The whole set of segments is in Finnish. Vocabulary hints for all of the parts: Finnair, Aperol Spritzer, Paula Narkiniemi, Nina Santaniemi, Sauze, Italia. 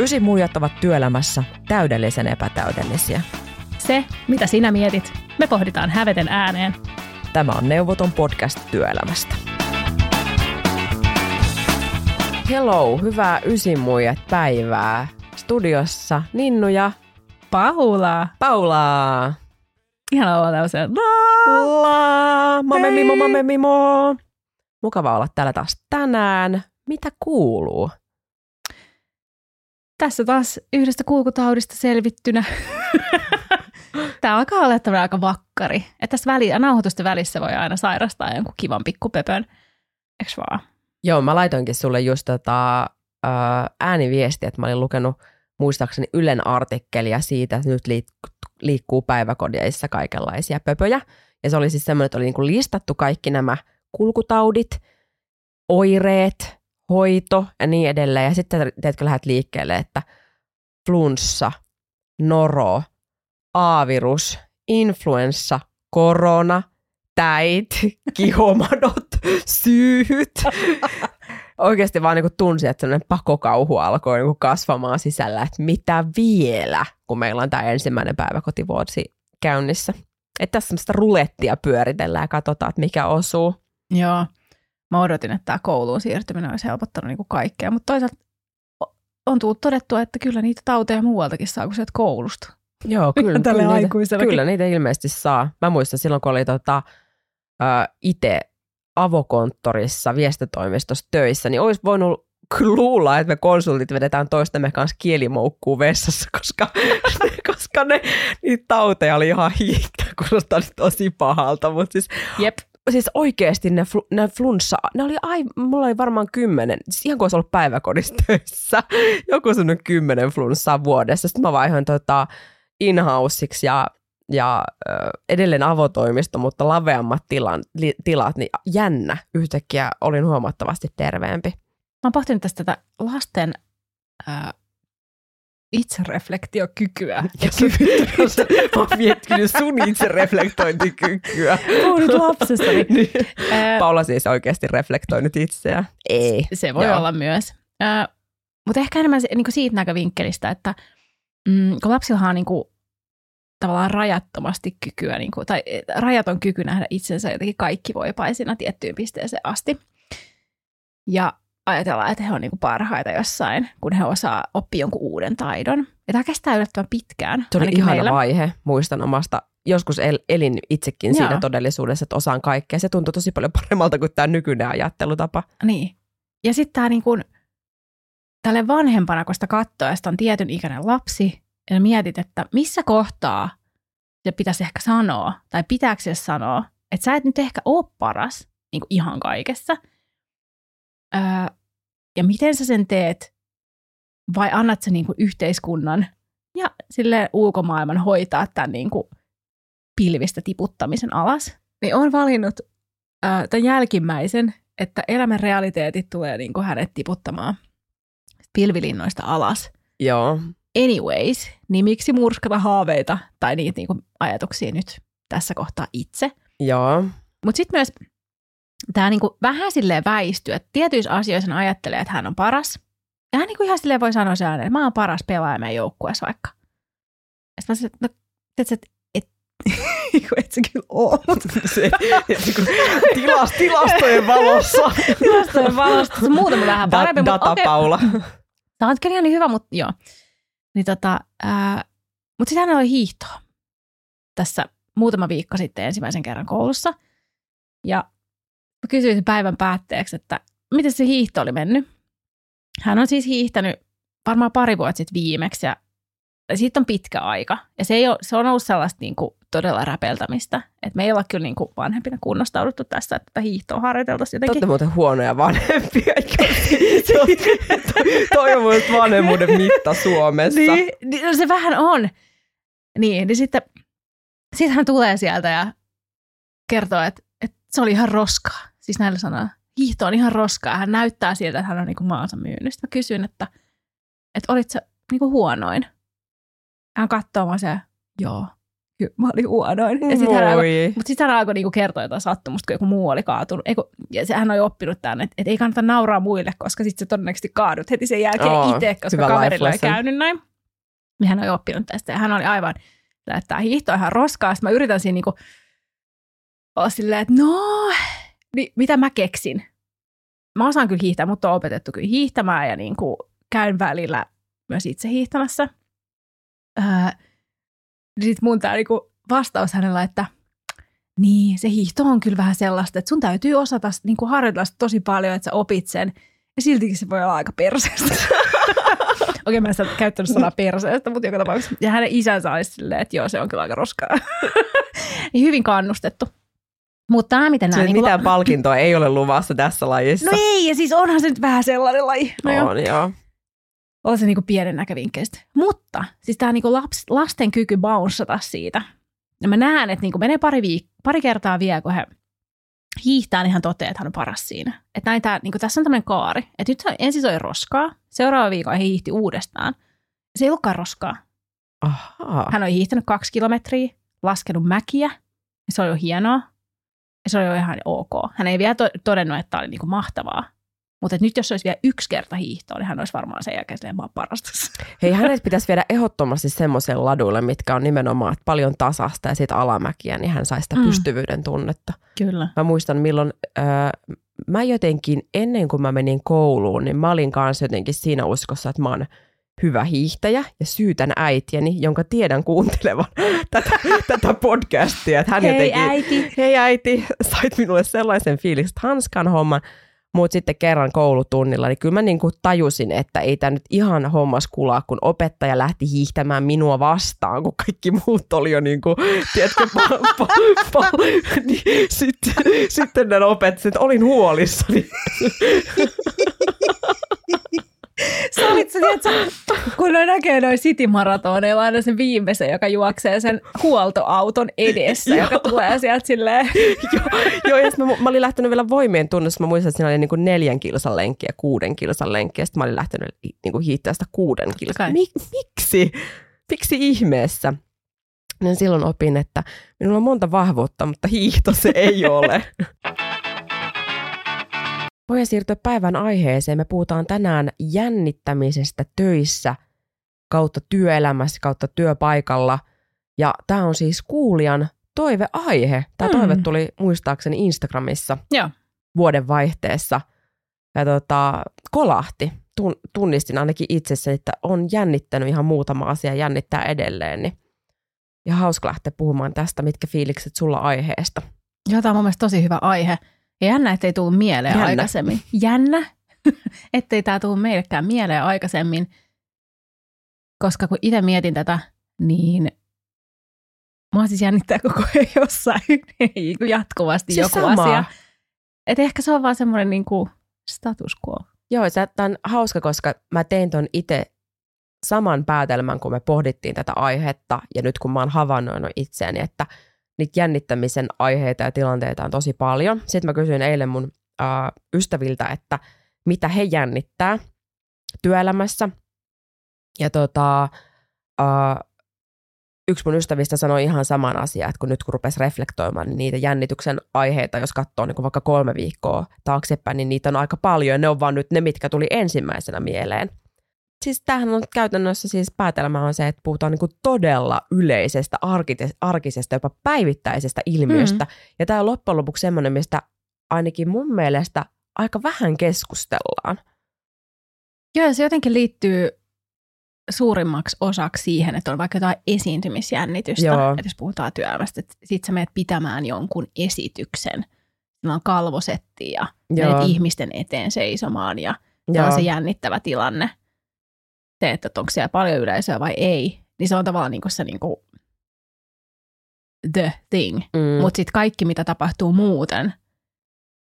Ysi muijat ovat työelämässä täydellisen epätäydellisiä. Se, mitä sinä mietit, me pohditaan häveten ääneen. Tämä on Neuvoton podcast työelämästä. Hello, hyvää ysimuijat päivää. Studiossa Ninnu ja Paula. Ihan olla tämmöisen la mame mimo. Mukava olla täällä taas tänään. Mitä kuuluu? Tässä taas yhdestä kulkutaudista selvittynä. Tämä alkaa olla tämmöinen aika vakkari. Että tässä nauhoitusten välissä voi aina sairastaa jonkun kivan pikkupöpön. Eiks vaan? Joo, mä laitoinkin sulle just ääniviestiä, että mä olin lukenut muistaakseni Ylen artikkelia siitä, että nyt liikkuu päiväkodeissa kaikenlaisia pöpöjä. Ja se oli siis semmoinen, että oli niinku listattu kaikki nämä kulkutaudit, oireet, hoito ja niin edelleen. Ja sitten teetkö lähdet liikkeelle, että flunssa, noro, A-virus, influenssa, korona, täit, kihomadot, syyhyt. Oikeasti vaan niin tunsi, että sellainen pakokauhu alkoi niin kasvamaan sisällä, että mitä vielä, kun meillä on tämä ensimmäinen päiväkotivuosi käynnissä. Että tässä semmoista rulettia pyöritellään ja katsotaan, että mikä osuu. Joo, mä odotin, että tämä kouluun siirtyminen olisi helpottanut niin kaikkea, mutta toisaalta on tullut todettua, että kyllä niitä tauteja muualtakin saa kuin sieltä koulusta. Joo, kyllä niitä ilmeisesti saa. Mä muistan silloin, kun oli itse avokonttorissa viestitoimistossa töissä, niin olisi voinut luulla, että me konsultit vedetään toistemme kanssa kielimoukkuun vessassa, koska niitä tauteja oli ihan hiikta, kuulostaa tosi pahalta. Mutta siis, siis oikeasti ne flunssa, mulla oli varmaan 10, siis ihan kun olisi ollut päiväkodissa töissä, joku sellainen 10 flunssaa vuodessa. Sitten mä vaihoin in-housiksi ja edelleen avotoimisto, mutta laveammat tilat, niin jännä. Yhtäkkiä olin huomattavasti terveempi. Mä oon pohtinut tästä lasten itsereflektiokykyä. Ja mä oon miettinyt sun itsereflektointikykyä. Puhunut lapsestani. Niin. Paula siis oikeasti reflektoinut itseään. Ei. Se voi olla myös. Mutta ehkä enemmän niinku siitä näkövinkkelistä, että kun lapsillahan on niinku tavallaan rajattomasti kykyä, niin kuin, tai rajaton kyky nähdä itsensä jotenkin kaikkivoipaisina tiettyyn pisteeseen asti. Ja ajatellaan, että he on niin kuin parhaita jossain, kun he osaa oppia jonkun uuden taidon. Ja tämä kestää yllättävän pitkään. Se oli ihana vaihe, muistan omasta. Joskus elin itsekin siinä todellisuudessa, että osaan kaikkea. Se tuntui tosi paljon paremmalta kuin tämä nykyinen ajattelutapa. Niin. Ja sitten tämä niin kuin, tälle vanhempana, kun sitä katsoo, ja sitä on tietyn ikäinen lapsi, ja mietit, että missä kohtaa se pitäisi ehkä sanoa, tai pitääkö se sanoa, että sä et nyt ehkä ole paras niin kuin ihan kaikessa. Ja miten sä sen teet, vai annat sä niin kuin yhteiskunnan ja silleen ulkomaailman hoitaa tämän niin kuin pilvistä tiputtamisen alas. Niin on valinnut tämän jälkimmäisen, että elämän realiteetit tulee niin kuin hänet tiputtamaan pilvilinnoista alas. Joo. Anyways, niin miksi murskata haaveita tai niitä niinku ajatuksia nyt tässä kohtaa itse? Joo. Mutta sitten myös tämä niinku vähän silleen väistyy, että tietyissä asioissa hän ajattelee, että hän on paras. Ja hän niinku ihan silleen voi sanoa se ääneen, että mä oon paras pelaaja meidän joukkueessa vaikka. Ja sitten mä sanoin, että et se kyllä ole, mutta tilastojen valossa. Se muutama vähän parempi. Datapaula. Tämä on kyllä ihan niin hyvä, mutta joo. Niin mutta sitähän oli hiihtoa tässä muutama viikko sitten ensimmäisen kerran koulussa. Ja kysyin päivän päätteeksi, että miten se hiihto oli mennyt. Hän on siis hiihtänyt varmaan 2 vuotta sitten viimeksi ja siitä on pitkä aika. Ja se on ollut sellaista niin kuin todella räpeltämistä. Et me ei olla kyllä niin kuin vanhempina kunnostauduttu tässä, että hiihtoa harjoiteltaisiin jotenkin. Te olette muuten huonoja vanhempia. Toi on muuten vanhemmuuden mitta Suomessa. Niin, se vähän on. Niin sitten hän tulee sieltä ja kertoo, että se oli ihan roskaa. Siis näillä sanoilla. Hiihto on ihan roskaa. Hän näyttää sieltä, että hän on niin kuin maansa myynyt. Sitten mä kysyin, että olit sä niin kuin huonoin. Hän katsoo vaan se, joo. mä olin huonoin. Ja sitten hän alkoi niinku kertoa jotain sattumusta, kun joku muu oli kaatunut. Ja hän oli oppinut tämän, että ei kannata nauraa muille, koska sitten se todennäköisesti kaadut heti sen jälkeen itse, koska kaverilla ei käynyt näin. Ja hän oli oppinut tästä. Ja hän oli aivan, että tämä hiihto on ihan roskaa. Sitten mä yritän siinä niinku olla silleen, että no, niin mitä mä keksin? Mä osaan kyllä hiihtää, mutta on opetettu kyllä hiihtämään ja niinku käyn välillä myös itse hiihtämässä. Sitten mun tämä niinku vastaus hänellä, että niin, se hiihto on kyllä vähän sellaista, että sun täytyy osata niinku harjoitella tosi paljon, että sä opit sen. Ja siltikin se voi olla aika perseestä. Okei, mä en sitä käyttänyt sanaa perseestä, mutta joka tapauksessa. Ja hänen isänsä olisi silleen, että joo, se on kyllä aika roskaa. Niin hyvin kannustettu. Mutta tämä, miten nämä... Niinku mitään palkintoa ei ole luvassa tässä lajissa. No ei, ja siis onhan se nyt vähän sellainen laji. No on, joo. Oli se niinku pienen näkövinkkeistä. Mutta siis tämä niinku lasten kyky bouncata siitä. Ja mä näen, että niinku menee pari kertaa vielä, kun he hiihtää, niin hän toteaa, että hän on paras siinä. Että näin tää, niinku, tässä on tämmöinen kaari. Että nyt ensin se oli roskaa. Seuraava viikon he hiihti uudestaan. Se ei ollutkaan roskaa. Ahaa. Hän oli hiihtänyt 2 kilometriä, laskenut mäkiä. Se oli jo hienoa. Se oli jo ihan ok. Hän ei vielä todennut, että tämä oli niinku mahtavaa. Mutta nyt jos olisi vielä 1 kerta hiihtoa, niin hän olisi varmaan sen jälkeen silleen vaan parastus. Hei, hänet pitäisi viedä ehdottomasti semmoiselle laduille, mitkä on nimenomaan paljon tasasta ja sit alamäkiä, niin hän sai sitä pystyvyyden tunnetta. Kyllä. Mä muistan milloin, mä jotenkin ennen kuin mä menin kouluun, niin mä olin kanssa jotenkin siinä uskossa, että mä oon hyvä hiihtäjä ja syytän äitieni, jonka tiedän kuuntelevan tätä podcastia. Että hän hei äiti, sait minulle sellaisen fiilis, että hanskan homman. Mutta sitten kerran koulutunnilla, niin kyllä mä niinku tajusin, että ei tämä nyt ihan hommas kulaa, kun opettaja lähti hiihtämään minua vastaan, kun kaikki muut oli jo niinku, tiedätkö, niin sitten nämä opettajat, olin huolissani. Sä olit se, kun ne näkee noin City-maratoneilla aina sen viimeisen, joka juoksee sen huoltoauton edessä, joka tulee sieltä silleen. Joo, ja mä olin lähtenyt vielä voimien tunnossa. Mä muistan, että siinä oli niinku 4 kilsan lenkki ja 6 kilsan lenkki, ja sitten mä olin lähtenyt niinku hiittää sitä 6 kilsan. Miksi? Miksi ihmeessä? Ja silloin opin, että minulla on monta vahvuutta, mutta hiihto se ei ole. Voidaan siirtyä päivän aiheeseen. Me puhutaan tänään jännittämisestä töissä kautta työelämässä kautta työpaikalla. Ja tämä on siis kuulijan toiveaihe. Tämä toive tuli muistaakseni Instagramissa vuodenvaihteessa. Ja kolahti. Tunnistin ainakin itsessäni, että on jännittänyt ihan muutama asia, jännittää edelleen. Niin. Ja hauska lähteä puhumaan tästä, mitkä fiilikset sulla aiheesta. Joo, tämä on mun mielestä tosi hyvä aihe. Ja jännä, ettei tullut mieleen aikaisemmin. Jännä, ettei tää tullut meillekään mieleen aikaisemmin. Koska kun itse mietin tätä, niin mua siis jännittää koko ajan jossain jatkuvasti se joku sama asia. Et ehkä se on vaan semmoinen niinku status quo. Joo, tää on hauska, koska mä tein ton itse saman päätelmän, kun me pohdittiin tätä aihetta. Ja nyt kun mä oon havainnoinut itseäni, että niitä jännittämisen aiheita ja tilanteita on tosi paljon. Sitten mä kysyin eilen mun ystäviltä, että mitä he jännittää työelämässä. Ja yksi mun ystävistä sanoi ihan saman asian, että kun nyt kun rupesi reflektoimaan, niin niitä jännityksen aiheita, jos katsoo niin vaikka 3 viikkoa taaksepäin, niin niitä on aika paljon. Ja ne on vaan nyt ne, mitkä tuli ensimmäisenä mieleen. Siis tämähän on käytännössä siis päätelmä on se, että puhutaan niin kuin todella yleisestä, arkisesta, jopa päivittäisestä ilmiöstä. Ja tämä on loppujen lopuksi semmoinen, mistä ainakin mun mielestä aika vähän keskustellaan. Joo, se jotenkin liittyy suurimmaksi osaksi siihen, että on vaikka jotain esiintymisjännitystä. Joo. Että jos puhutaan työelämästä, että sit sä menet pitämään jonkun esityksen. Sillä on kalvosetti ja menet ihmisten eteen seisomaan ja se on se jännittävä tilanne. Se, että onko siellä paljon yleisöä vai ei, niin se on tavallaan niinku se niinku the thing. Mm. Mutta sitten kaikki, mitä tapahtuu muuten,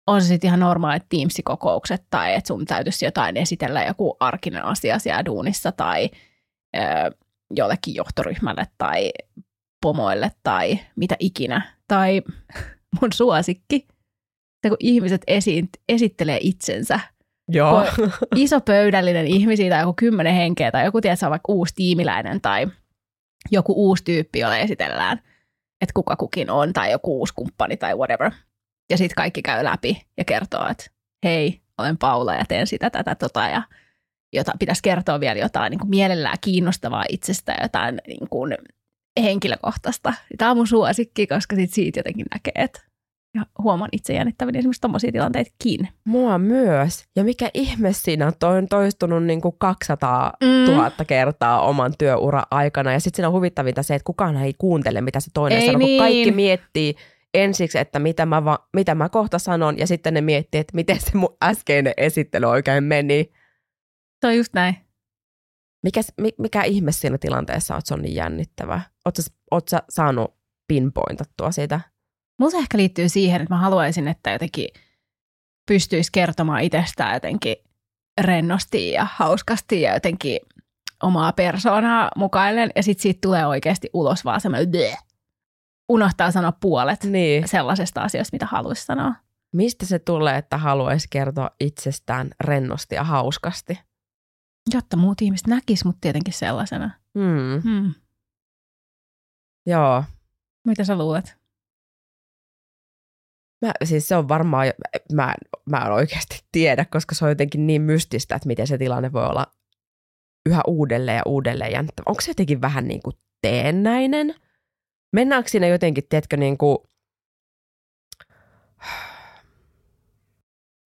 on se sitten ihan normaalit Teams-kokoukset tai että sun täytyisi jotain esitellä joku arkinen asia siellä duunissa tai jollekin johtoryhmälle tai pomoille tai mitä ikinä. Tai mun suosikki, että kun ihmiset esittelee itsensä. Joo. Iso pöydällinen ihmisiä tai joku 10 henkeä tai joku tietää vaikka uusi tiimiläinen tai joku uusi tyyppi, jolle esitellään. että kuka kukin on tai joku uusi kumppani tai whatever. Ja sitten kaikki käy läpi ja kertoo, että hei, olen Paula ja teen sitä, tätä, tota ja pitäisi kertoa vielä jotain niin kuin mielellään kiinnostavaa itsestä ja jotain niin kuin henkilökohtaista. Tämä on mun suosikki, koska siitä jotenkin näkee, että ja huomaan itse jännittävän esimerkiksi tommosia tilanteitakin. Mua myös. Ja mikä ihme siinä on, toi on toistunut niin kuin 200 000 kertaa oman työuran aikana. Ja sitten siinä on huvittavinta se, että kukaan ei kuuntele, mitä se toinen sanoo, niin. Kun kaikki miettii ensiksi, että mitä mä kohta sanon, ja sitten ne miettii, että miten se mun äskeinen esittely oikein meni. Se on just näin. Mikä ihme siinä tilanteessa on, että se on niin jännittävä? Ootko sä saanut pinpointattua sitä? Mulla se ehkä liittyy siihen, että mä haluaisin, että jotenkin pystyisi kertomaan itsestään jotenkin rennosti ja hauskasti ja jotenkin omaa persoonaa mukaillen. Ja sitten siitä tulee oikeasti ulos vaan semmoinen bleh. Unohtaa sanoa puolet niin. Sellaisesta asiasta, mitä haluaisi sanoa. Mistä se tulee, että haluaisi kertoa itsestään rennosti ja hauskasti? Jotta muut ihmiset näkis mut tietenkin sellaisena. Joo. Mitä sä luulet? Siis se on varmaan, mä en oikeasti tiedä, koska se on jotenkin niin mystistä, että miten se tilanne voi olla yhä uudelleen ja uudelleen jännittävä. Onko se jotenkin vähän niin kuin teennäinen? Mennäänkö siinä jotenkin, tiedätkö, niin kuin,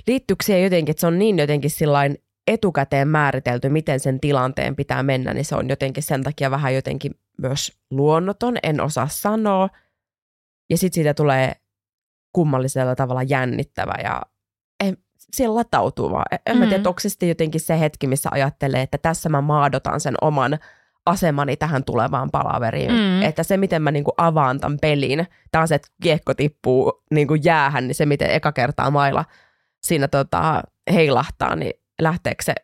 liittyykö siihen jotenkin, että se on niin jotenkin sillain etukäteen määritelty, miten sen tilanteen pitää mennä, niin se on jotenkin sen takia vähän jotenkin myös luonnoton, en osaa sanoa. Ja sitten siitä tulee kummallisella tavalla jännittävä ja siellä latautuu vaan. En mä tiedä, onko se jotenkin se hetki, missä ajattelee, että tässä mä maadotan sen oman asemani tähän tulevaan palaveriin. Että se, miten mä niinku avaan tämän pelin, tää on se, että kiekko tippuu niinku jäähän, niin se, miten eka kertaa mailla siinä heilahtaa, niin lähteekö se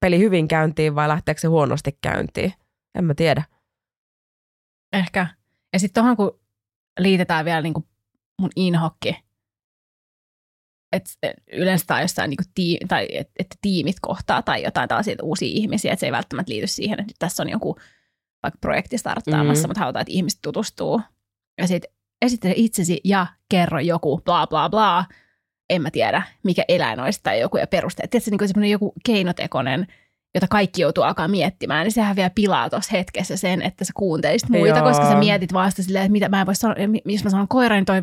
peli hyvin käyntiin vai lähteekö se huonosti käyntiin? En mä tiedä. Ehkä. Ja sitten tuohon, kun liitetään vielä niinku mun inhokki, että yleensä tai jossain niinku tai että tiimit kohtaa tai jotain tällaisia uusia ihmisiä, että se ei välttämättä liity siihen, että tässä on joku vaikka projekti starttaamassa, mutta halutaan, että ihmiset tutustuu. Ja sitten esittele itsesi ja kerro joku bla bla bla, en mä tiedä, mikä eläin olisi tai joku ja perusteet. Tiedätkö, niin semmoinen joku keinotekoinen, jota kaikki joutuu alkaa miettimään, niin sehän vielä pilaa tuossa hetkessä sen, että sä kuuntelisit muita, koska sä mietit vasta silleen, että mitä mä en voi sanoa, jos mä sanon koira, niin toi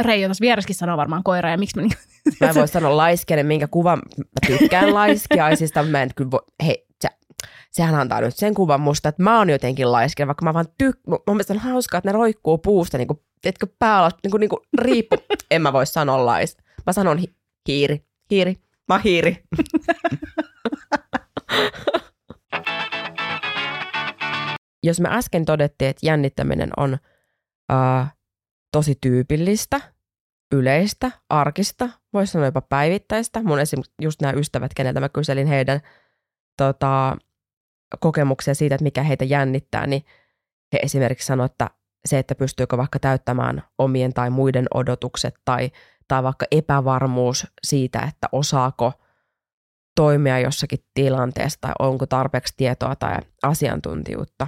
Reijo tuossa vieressäkin sanoo varmaan koira, ja miksi mä niin mä en voi sanoa laiskia, minkä kuvan mä tykkään laiskiaisista, mä en kyllä voi, hei, sehän antaa nyt sen kuvan musta, että mä oon jotenkin laiskinen, vaikka mä vaan mun mielestä on hauskaa, että ne roikkuu puusta, niin kuin, etkö päällä, niin kuin riippu, en mä voi sanoa lais, mä sanon hiiri, mä hiiri. Jos me äsken todettiin, että jännittäminen on tosi tyypillistä, yleistä, arkista, voisi sanoa jopa päivittäistä. Mun esimerkiksi just nämä ystävät, keneltä mä kyselin heidän kokemuksia siitä, että mikä heitä jännittää, niin he esimerkiksi sanoi, että se, että pystyykö vaikka täyttämään omien tai muiden odotukset tai vaikka epävarmuus siitä, että osaako toimia jossakin tilanteessa tai onko tarpeeksi tietoa tai asiantuntijuutta.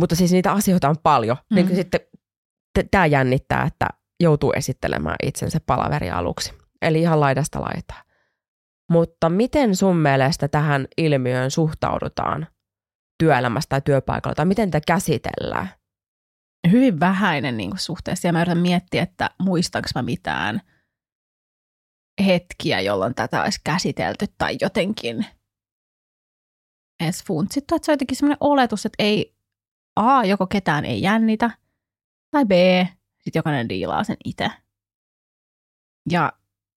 Mutta siis niitä asioita on paljon. Niin sitten tämä jännittää, että joutuu esittelemään itsensä palaveri aluksi. Eli ihan laidasta laitaa. Mutta miten sun mielestä tähän ilmiöön suhtaudutaan työelämässä tai työpaikalla? Tai miten tätä käsitellään? Hyvin vähäinen niin kuin suhteessa. Ja mä yritän miettiä, että muistanko mä mitään hetkiä, jolloin tätä olisi käsitelty tai jotenkin edes funtsittu. Että se on jotenkin sellainen oletus, että ei A, joko ketään ei jännitä, tai B, sitten jokainen diilaa sen itse. Ja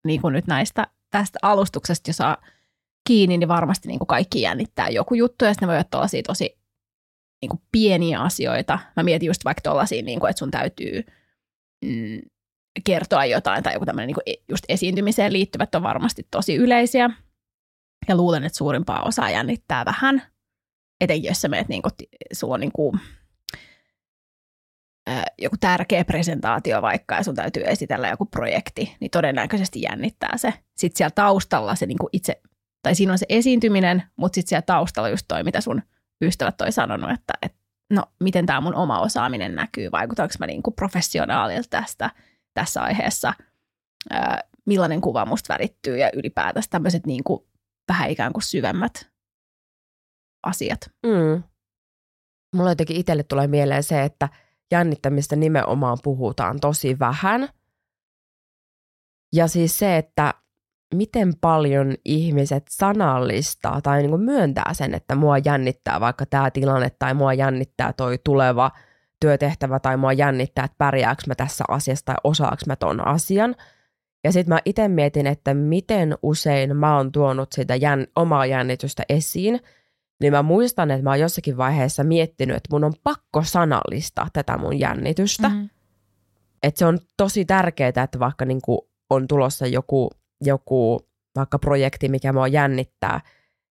niin kuin nyt tästä alustuksesta, jos saa kiinni, niin varmasti niin kuin kaikki jännittää joku juttu, ja sitten ne voi olla tollaisia tosi niin kuin pieniä asioita. Mä mietin just vaikka tollaisia, niin kuin, että sun täytyy kertoa jotain tai joku tämmöinen niin just esiintymiseen liittyvät on varmasti tosi yleisiä. Ja luulen, että suurimpaa osaa jännittää vähän. Etenkin jos sä menet, niin kun, sulla on niin kun, joku tärkeä presentaatio vaikka ja sun täytyy esitellä joku projekti, niin todennäköisesti jännittää se. Sitten siellä taustalla se niin kun itse, tai siinä on se esiintyminen, mutta sitten siellä taustalla just toi, mitä sun ystävät toi sanonut, että no miten tämä mun oma osaaminen näkyy, vaikutanko mä niin kuin professionaalilta tässä aiheessa, millainen kuva musta välittyy ja ylipäätänsä tämmöiset niin kuin vähän ikään kuin syvemmät asiat. Mm. Mulla jotenkin itselle tulee mieleen se, että jännittämistä nimenomaan puhutaan tosi vähän. Ja siis se, että miten paljon ihmiset sanallistaa tai niin kuin myöntää sen, että mua jännittää vaikka tämä tilanne tai mua jännittää toi tuleva työtehtävä tai mua jännittää, että pärjääkö mä tässä asiassa tai osaanko mä ton asian. Ja sitten mä itse mietin, että miten usein mä oon tuonut sitä omaa jännitystä esiin, niin mä muistan, että mä oon jossakin vaiheessa miettinyt, että mun on pakko sanallistaa tätä mun jännitystä. Mm-hmm. Että se on tosi tärkeää, että vaikka niin kuin on tulossa joku vaikka projekti, mikä mua jännittää,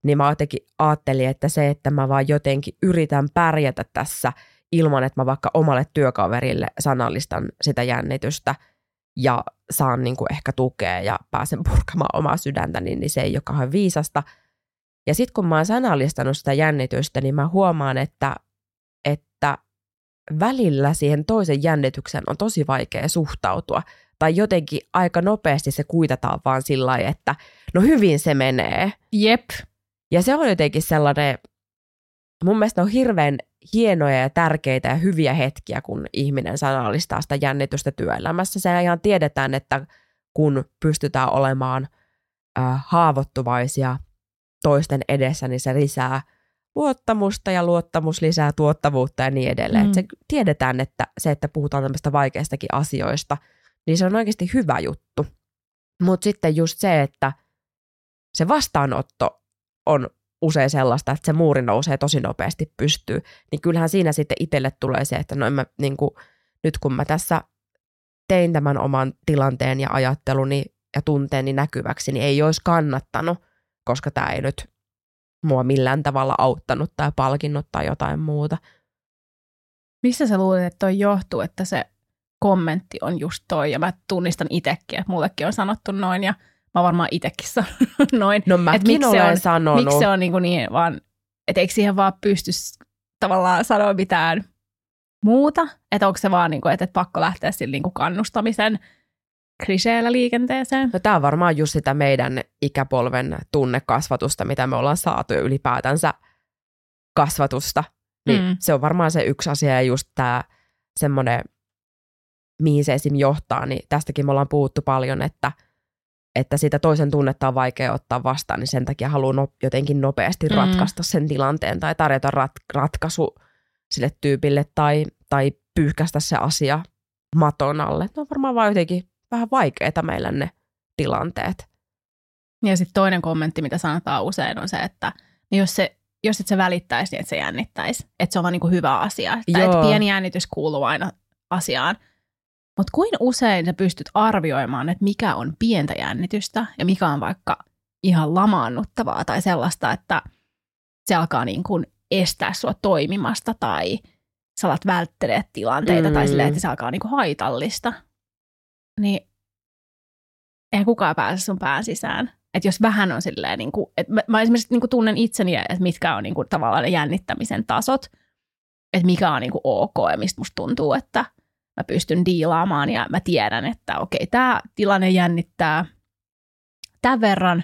niin mä jotenkin ajattelin, että se, että mä vaan jotenkin yritän pärjätä tässä ilman, että mä vaikka omalle työkaverille sanallistan sitä jännitystä ja saan niin kuin ehkä tukea ja pääsen purkamaan omaa sydäntäni, niin se ei ole kauhean viisasta. Ja sitten kun mä oon sanallistanut sitä jännitystä, niin mä huomaan, että välillä siihen toisen jännityksen on tosi vaikea suhtautua. Tai jotenkin aika nopeasti se kuitataan vaan sillä lailla, että no hyvin se menee. Jep. Ja se on jotenkin sellainen, mun mielestä on hirveän hienoja ja tärkeitä ja hyviä hetkiä, kun ihminen sanallistaa sitä jännitystä työelämässä. Se ihan tiedetään, että kun pystytään olemaan haavoittuvaisia toisten edessä, niin se lisää luottamusta ja luottamus lisää tuottavuutta ja niin edelleen. Mm. Se tiedetään, että se, että puhutaan tämmöistä vaikeistakin asioista, niin se on oikeasti hyvä juttu. Mutta sitten just se, että se vastaanotto on usein sellaista, että se muuri nousee tosi nopeasti pystyyn, niin kyllähän siinä sitten itselle tulee se, että no mä, niin kuin, nyt kun mä tässä tein tämän oman tilanteen ja ajatteluni ja tunteeni näkyväksi, niin ei olisi kannattanut, koska tämä ei nyt mua millään tavalla auttanut tai palkinnut tai jotain muuta. Mistä sä luulet, että toi johtuu, että se kommentti on just toi, ja mä tunnistan itsekin, että mullekin on sanottu noin, ja mä varmaan itsekin sanonut noin. No mäkin olen sanonut. Miksi se on niin vaan, että eikö siihen vaan pysty tavallaan sanoa mitään muuta, että onko se vaan niin kuin, että pakko lähteä sillä niin kuin kannustamisen kliseellä liikenteeseen? No tää on varmaan just sitä meidän ikäpolven tunnekasvatusta, mitä me ollaan saatu ja ylipäätänsä kasvatusta. Niin se on varmaan se yksi asia, ja just tää semmoinen, mihin se esim. Johtaa, niin tästäkin me ollaan puhuttu paljon, että sitä toisen tunnetta on vaikea ottaa vastaan, niin sen takia haluaa jotenkin nopeasti ratkaista sen tilanteen tai tarjota ratkaisu sille tyypille tai pyyhkästä se asia maton alle. Ne on varmaan vaan jotenkin vähän vaikeita meillä ne tilanteet. Ja sitten toinen kommentti, mitä sanotaan usein, on se, että jos et sä välittäisi, niin et sä jännittäisi. Että se on vaan niin kuin hyvä asia. Että pieni jännitys kuuluu aina asiaan. Mutta kuin usein sä pystyt arvioimaan, että mikä on pientä jännitystä ja mikä on vaikka ihan lamaannuttavaa tai sellaista, että se alkaa niin kuin estää sua toimimasta tai sä alat välttelee tilanteita tai silleen, että se alkaa niin kuin haitallista. Niin eihän kukaan pääse sun pään sisään. Että jos vähän on silleen, niin kuin, että mä esimerkiksi niin kuin tunnen itseni, että mitkä on niin kuin tavallaan ne jännittämisen tasot, että mikä on niin kuin ok ja mistä musta tuntuu, että mä pystyn diilaamaan ja mä tiedän, että okei, tämä tilanne jännittää tämän verran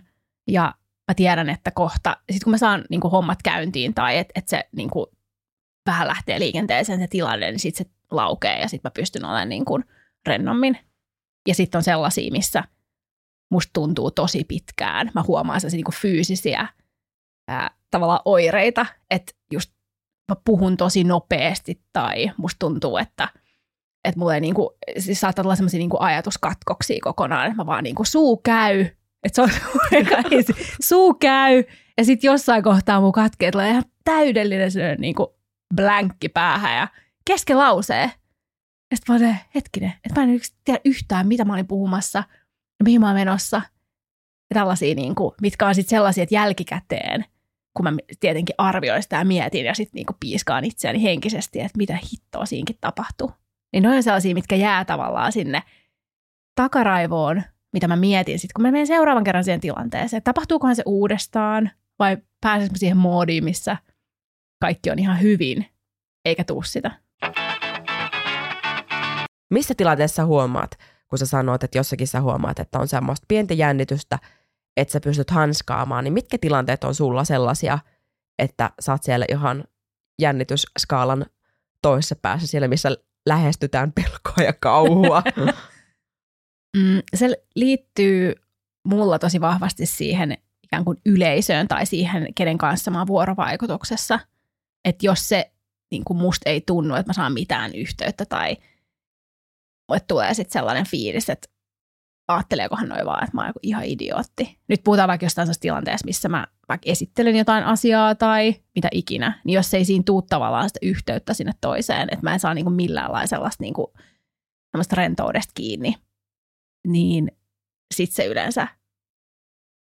ja mä tiedän, että kohta, sitten kun mä saan niin kuin hommat käyntiin tai että et se niin kuin vähän lähtee liikenteeseen se tilanne, niin sitten se laukee ja sitten mä pystyn olemaan niin kuin rennommin. Ja sitten on sellaisia, missä musta tuntuu tosi pitkään. Mä huomaan sellaisia niin kuin fyysisiä tavallaan oireita, että just mä puhun tosi nopeasti tai musta tuntuu, että mulla ei niinku, siis saattaa tulla semmoisia niinku ajatuskatkoksia kokonaan, että mä vaan niinku suu käy, että se on suu käy, ja sitten jossain kohtaa mun katkee, tulee ihan täydellinen semmoinen niinku blankki päähän ja kesken lauseen. Ja sitten mä olen hetkinen, että mä en tiedä yhtään, mitä mä olin puhumassa ja mihin mä olin menossa. Ja tällaisia niinku, mitkä on sitten sellaisia, että jälkikäteen, kun mä tietenkin arvioin sitä ja mietin ja sitten niinku piiskaan itseäni henkisesti, että mitä hittoa siinkin tapahtuu. Niin ne on sellaisia, mitkä jää tavallaan sinne takaraivoon, mitä mä mietin sitten, kun mä menen seuraavan kerran siihen tilanteeseen. Tapahtuukohan se uudestaan vai pääseekö siihen moodiin, missä kaikki on ihan hyvin? eikä tuu sitä. Missä tilanteessa huomaat, kun sä sanot, että jossakin sä huomaat, että on semmoista pientä jännitystä, että sä pystyt hanskaamaan, niin mitkä tilanteet on sulla sellaisia, että sä oot siellä ihan jännitysskaalan toisessa päässä, siellä missä lähestytään pelkoa ja kauhua? Se liittyy mulla tosi vahvasti siihen ikään kuin yleisöön tai siihen, kenen kanssa mä oon vuorovaikutuksessa. Että jos se niin kuin musta ei tunnu, että mä saan mitään yhteyttä tai että tulee sitten sellainen fiilis, että ajatteleekohan noi vaan, että mä oon ihan idiootti. Nyt puhutaan vaikka jostain sellaisessa tilanteessa, missä mä vaikka esittelen jotain asiaa tai mitä ikinä, niin jos ei siinä tule tavallaan sitä yhteyttä sinne toiseen, että mä en saa niinku milläänlailla sellaista niinku, rentoudesta kiinni, niin sitten se yleensä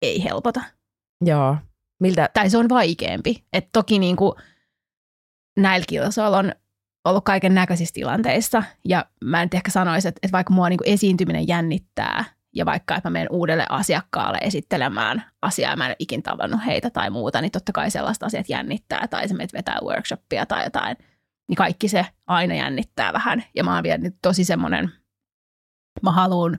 ei helpota. Joo. Miltä? Tai se on vaikeampi. Et toki niinku, näillä kilsoilla on ollut kaiken näköisissä tilanteissa ja mä en ehkä sanoisi, että vaikka mua niinku esiintyminen jännittää ja vaikka että mä menen uudelle asiakkaalle esittelemään asiaa ja mä en ole ikin tavannut heitä tai muuta, niin totta kai sellaista asiat jännittää tai sä menet vetää workshopia tai jotain, niin kaikki se aina jännittää vähän ja mä oon vielä nyt tosi semmoinen, mä haluan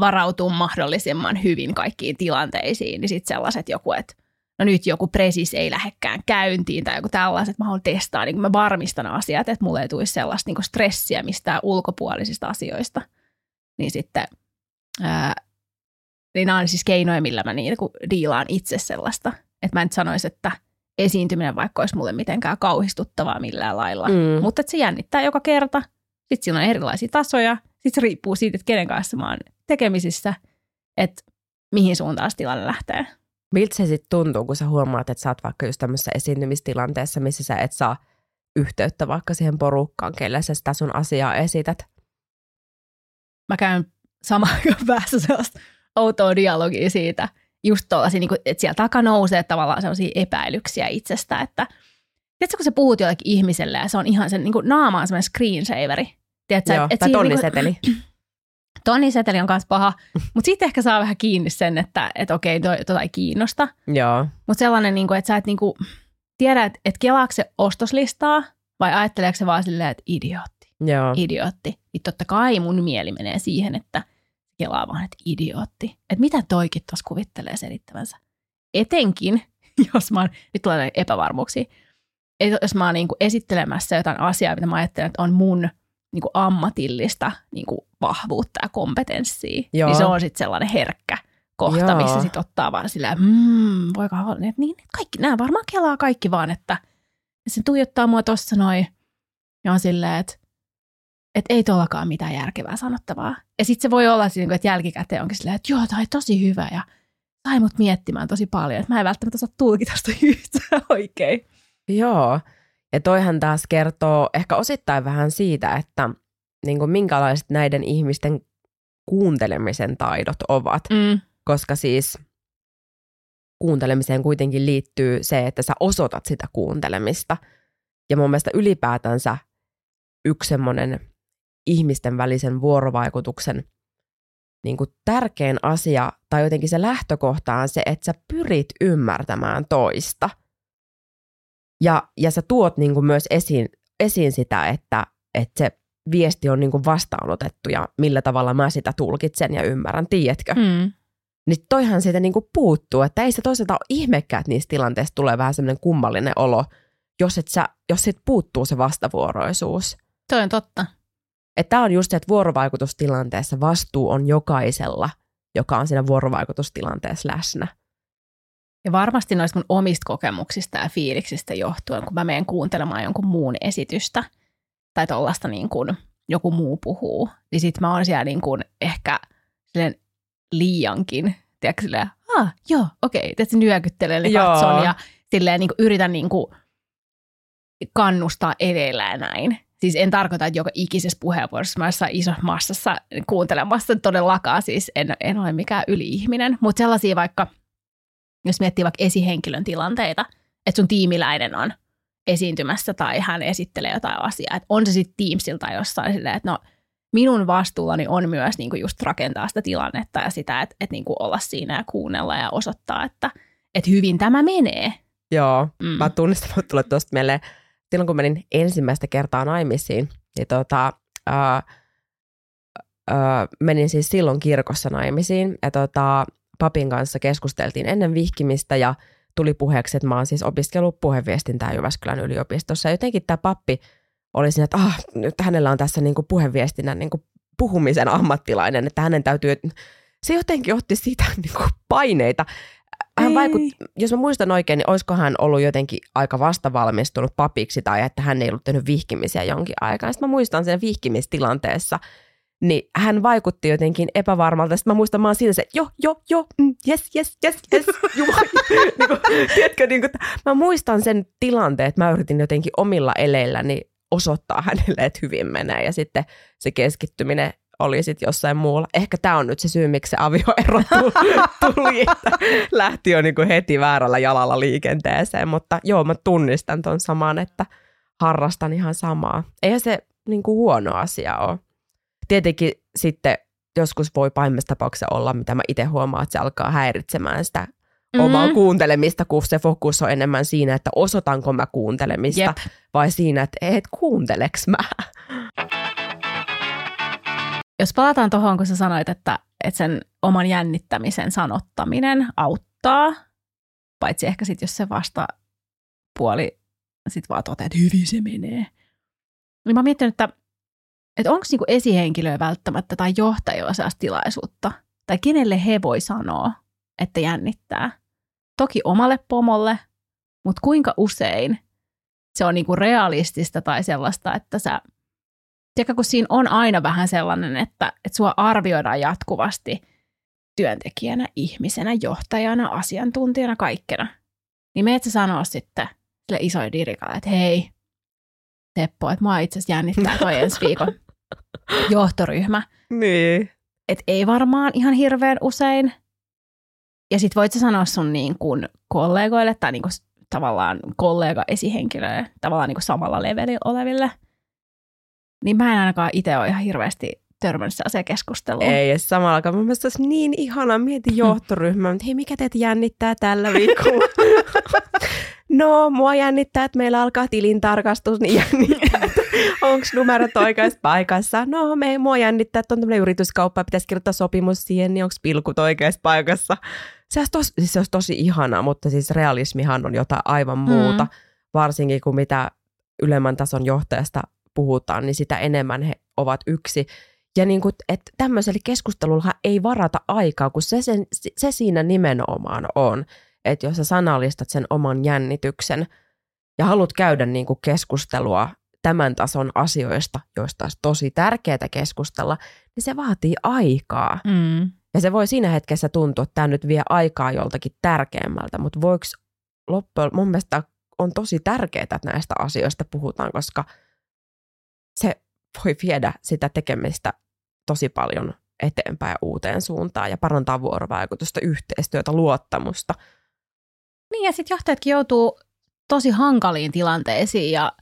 varautua mahdollisimman hyvin kaikkiin tilanteisiin, niin sitten sellaiset joku, että no nyt joku presis ei lähdekään käyntiin tai joku tällaiset, mä haluan testaa, niin mä varmistan asiat, että mulle ei tulisi sellaista niin stressiä mistään ulkopuolisista asioista. Niin sitten, niin nämä on siis keinoja, millä mä niin diilaan itse sellaista. Että mä nyt sanoisi, että esiintyminen vaikka olisi mulle mitenkään kauhistuttavaa millään lailla, mutta että se jännittää joka kerta. Sitten siinä on erilaisia tasoja, sitten se riippuu siitä, että kenen kanssa mä oon tekemisissä, että mihin suuntaan se tilanne lähtee. Miltä se sitten tuntuu, kun sä huomaat, että sä oot vaikka just tämmöisessä esiintymistilanteessa, missä sä et saa yhteyttä vaikka siihen porukkaan, kelle sä sitä sun asiaa esität? Mä käyn samaan päässä sellaista outoa dialogia siitä, just tollaisia, niin kun, että siellä takaa nousee tavallaan sellaisia epäilyksiä itsestä, että tiedätkö, kun sä puhut jollekin ihmiselle ja se on ihan sen niin kun naama on semmoinen screensaveri. Tiedätkö, joo, tai tonniseteli. Tonniseteli on myös paha, mutta sitten ehkä saa vähän kiinni sen, että okei, tuota ei kiinnosta. Mutta sellainen, että sä et tiedä, että kelaako se ostoslistaa vai ajatteleeko se vaan silleen, että idiootti. Niin totta kai mun mieli menee siihen, että kelaa vaan, että idiootti. Että mitä toikin tuossa kuvittelee selittävänsä? Etenkin, jos mä oon, nyt tulee näin epävarmuuksia, jos mä oon esittelemässä jotain asiaa, mitä mä ajattelen, että on mun niinku ammatillista niinku vahvuutta ja kompetenssiä, joo, niin se on sitten sellainen herkkä kohta, joo, missä sitten ottaa vaan silleen, voikohan olla, että niin, kaikki, nämä varmaan kelaa kaikki vaan, että se tuijottaa mua tuossa noin, ja on silleen, että ei tuollakaan mitään järkevää sanottavaa. Ja sitten se voi olla, että jälkikäteen onkin silleen, että joo, tämä on tosi hyvä, ja sai mut miettimään tosi paljon, että mä en välttämättä osaa tulkita sitä yhtään oikein. Joo. Ja toihan taas kertoo ehkä osittain vähän siitä, että niin kuin minkälaiset näiden ihmisten kuuntelemisen taidot ovat. Koska siis kuuntelemiseen kuitenkin liittyy se, että sä osoitat sitä kuuntelemista. Ja mun mielestä ylipäätänsä yksi semmoinen ihmisten välisen vuorovaikutuksen niin kuin tärkein asia tai jotenkin se lähtökohta on se, että sä pyrit ymmärtämään toista. Ja sä tuot niin kuin myös esiin sitä, että se viesti on niin kuin vastaanotettu ja millä tavalla mä sitä tulkitsen ja ymmärrän, tiedätkö? Niin toihan siitä niin kuin puuttuu, että ei se toisaalta ole ihmekään, että niissä tilanteissa tulee vähän semmoinen kummallinen olo, jos siitä puuttuu se vastavuoroisuus. Toi on totta. Että tää on just se, että vuorovaikutustilanteessa vastuu on jokaisella, joka on siinä vuorovaikutustilanteessa läsnä. Ja varmasti noista mun omista kokemuksista ja fiiliksistä johtuen, kun mä menen kuuntelemaan jonkun muun esitystä tai tollaista niin kuin joku muu puhuu, niin sit mä oon siellä niin kuin ehkä silleen liiankin, tiedätkö, silleen, joo, okei, tietysti nyökyttelen ja katson ja silleen niin kuin yritän niin kuin kannustaa edellä ja näin. Siis en tarkoita, että joka ikisessä puheenvuorossa mä jossain isossa massassa kuuntelemassa todellakaan, siis en ole mikään yli-ihminen, mutta sellaisia vaikka, jos miettii vaikka esihenkilön tilanteita, että sun tiimiläinen on esiintymässä tai hän esittelee jotain asiaa, että on se sitten Teamsilta jossain silleen, että no minun vastuullani on myös niinku just rakentaa sitä tilannetta ja sitä, että niinku olla siinä ja kuunnella ja osoittaa, että hyvin tämä menee. Joo, mä tunnistan, että tulee tuosta mieleen silloin kun menin ensimmäistä kertaa naimisiin, niin menin siis silloin kirkossa naimisiin ja papin kanssa keskusteltiin ennen vihkimistä ja tuli puheeksi, että mä oon siis opiskellut puheviestintää Jyväskylän yliopistossa. Jotenkin tämä pappi oli siinä, että nyt hänellä on tässä niinku puheviestinnän niinku puhumisen ammattilainen, että hänen täytyy... Se jotenkin otti sitä niinku paineita. Hän jos mä muistan oikein, niin olisiko hän ollut jotenkin aika vastavalmistunut papiksi tai että hän ei ollut tehnyt vihkimisiä jonkin aikaa. Sitten mä muistan sen vihkimistilanteessa, niin hän vaikutti jotenkin epävarmalta. Sitten mä muistan, mä oon siinä se, jes, tiedätkö, niin kuin, mä muistan sen tilanteen, että mä yritin jotenkin omilla eleilläni osoittaa hänelle, että hyvin menee ja sitten se keskittyminen oli sitten jossain muulla. Ehkä tämä on nyt se syy, miksi se avioero tuli. Lähti jo niinku heti väärällä jalalla liikenteeseen, mutta joo, mä tunnistan ton saman, että harrastan ihan samaa. Eihän se niinku huono asia ole. Tietenkin sitten joskus voi pahimmassa tapauksessa olla, mitä mä itse huomaan, että se alkaa häiritsemään sitä omaa kuuntelemista, kun se fokus on enemmän siinä, että osoitanko mä kuuntelemista, vai siinä, että kuunteleks mä. Jos palataan tuohon, kun sä sanoit, että sen oman jännittämisen sanottaminen auttaa, paitsi ehkä sitten, jos se vastapuoli sit vaan toteaa, että hyvin se menee. Niin mä oon miettinyt, että onko niinku esihenkilöä välttämättä tai johtajilla sellaista tilaisuutta, tai kenelle he voi sanoa, että jännittää. Toki omalle pomolle, mutta kuinka usein se on niinku realistista tai sellaista, että sä... Tiedätkö, kun siinä on aina vähän sellainen, että sua arvioidaan jatkuvasti työntekijänä, ihmisenä, johtajana, asiantuntijana, kaikkena. Niin me et sä sanoa sitten sille isoille dirikalle, että hei Teppo, että mua itse asiassa jännittää toi ensi viikon johtoryhmä. Niin. Että ei varmaan ihan hirveän usein. Ja sit voit sä sanoa sun niin kuin kollegoille tai niin kuin tavallaan kollega-esihenkilöille, tavallaan niin kuin samalla levelillä oleville. Niin mä en ainakaan itse ole ihan hirveästi törmännyt sellaiseen keskusteluun. Ei, samallakaan. Mä mielestäni olisi niin ihanaa, mietin johtoryhmää, mutta hei, mikä teitä jännittää tällä viikolla? No, mua jännittää, että meillä alkaa tilintarkastus, niin jännittää. Onko numerot oikeassa paikassa? No, mua jännittää, että on tämmöinen yrityskauppa ja pitäisi kirjoittaa sopimus siihen, niin onko pilkut oikeassa paikassa? Se olisi tosi ihanaa, mutta siis realismihan on jotain aivan muuta, varsinkin kuin mitä ylemmän tason johtajasta puhutaan, niin sitä enemmän he ovat yksi. Ja niin kuin, että tämmöisellä keskustelulla ei varata aikaa, kun se siinä nimenomaan on, että jos sä sanallistat sen oman jännityksen ja haluat käydä niin kuin keskustelua tämän tason asioista, joista on tosi tärkeää keskustella, niin se vaatii aikaa. Ja se voi siinä hetkessä tuntua, että tämä nyt vie aikaa joltakin tärkeämmältä, mutta voiko loppujen, mun mielestä on tosi tärkeää, että näistä asioista puhutaan, koska se voi viedä sitä tekemistä tosi paljon eteenpäin ja uuteen suuntaan ja parantaa vuorovaikutusta, yhteistyötä, luottamusta. Niin ja sitten johtajatkin joutuu tosi hankaliin tilanteisiin ja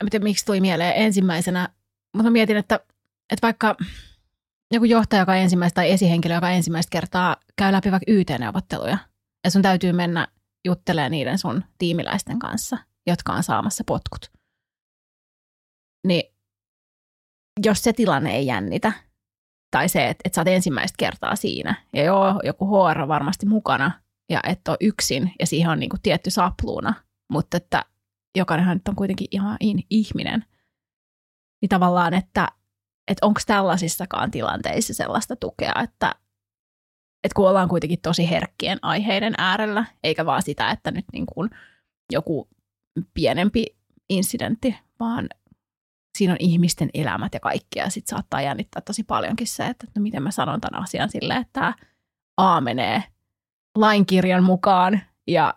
en tiedä miksi tuli mieleen ensimmäisenä, mutta mietin, että vaikka joku johtaja, joka ensimmäistä tai esihenkilö, joka ensimmäistä kertaa käy läpi vaikka YT-neuvotteluja ja sun täytyy mennä juttelemaan niiden sun tiimiläisten kanssa, jotka on saamassa potkut. Niin jos se tilanne ei jännitä, tai se, että sä oot ensimmäistä kertaa siinä, ja joo, joku HR on varmasti mukana, ja et ole yksin, ja siihen on niinku tietty sapluuna, mutta että jokainenhan nyt on kuitenkin ihan ihminen, niin tavallaan, että onko tällaisissakaan tilanteissa sellaista tukea, että kun ollaan kuitenkin tosi herkkien aiheiden äärellä, eikä vaan sitä, että nyt niin kuin joku pienempi incidentti, vaan siinä on ihmisten elämät ja kaikki, ja sitten saattaa jännittää tosi paljonkin se, että no miten mä sanon tämän asian silleen, että A menee lainkirjan mukaan ja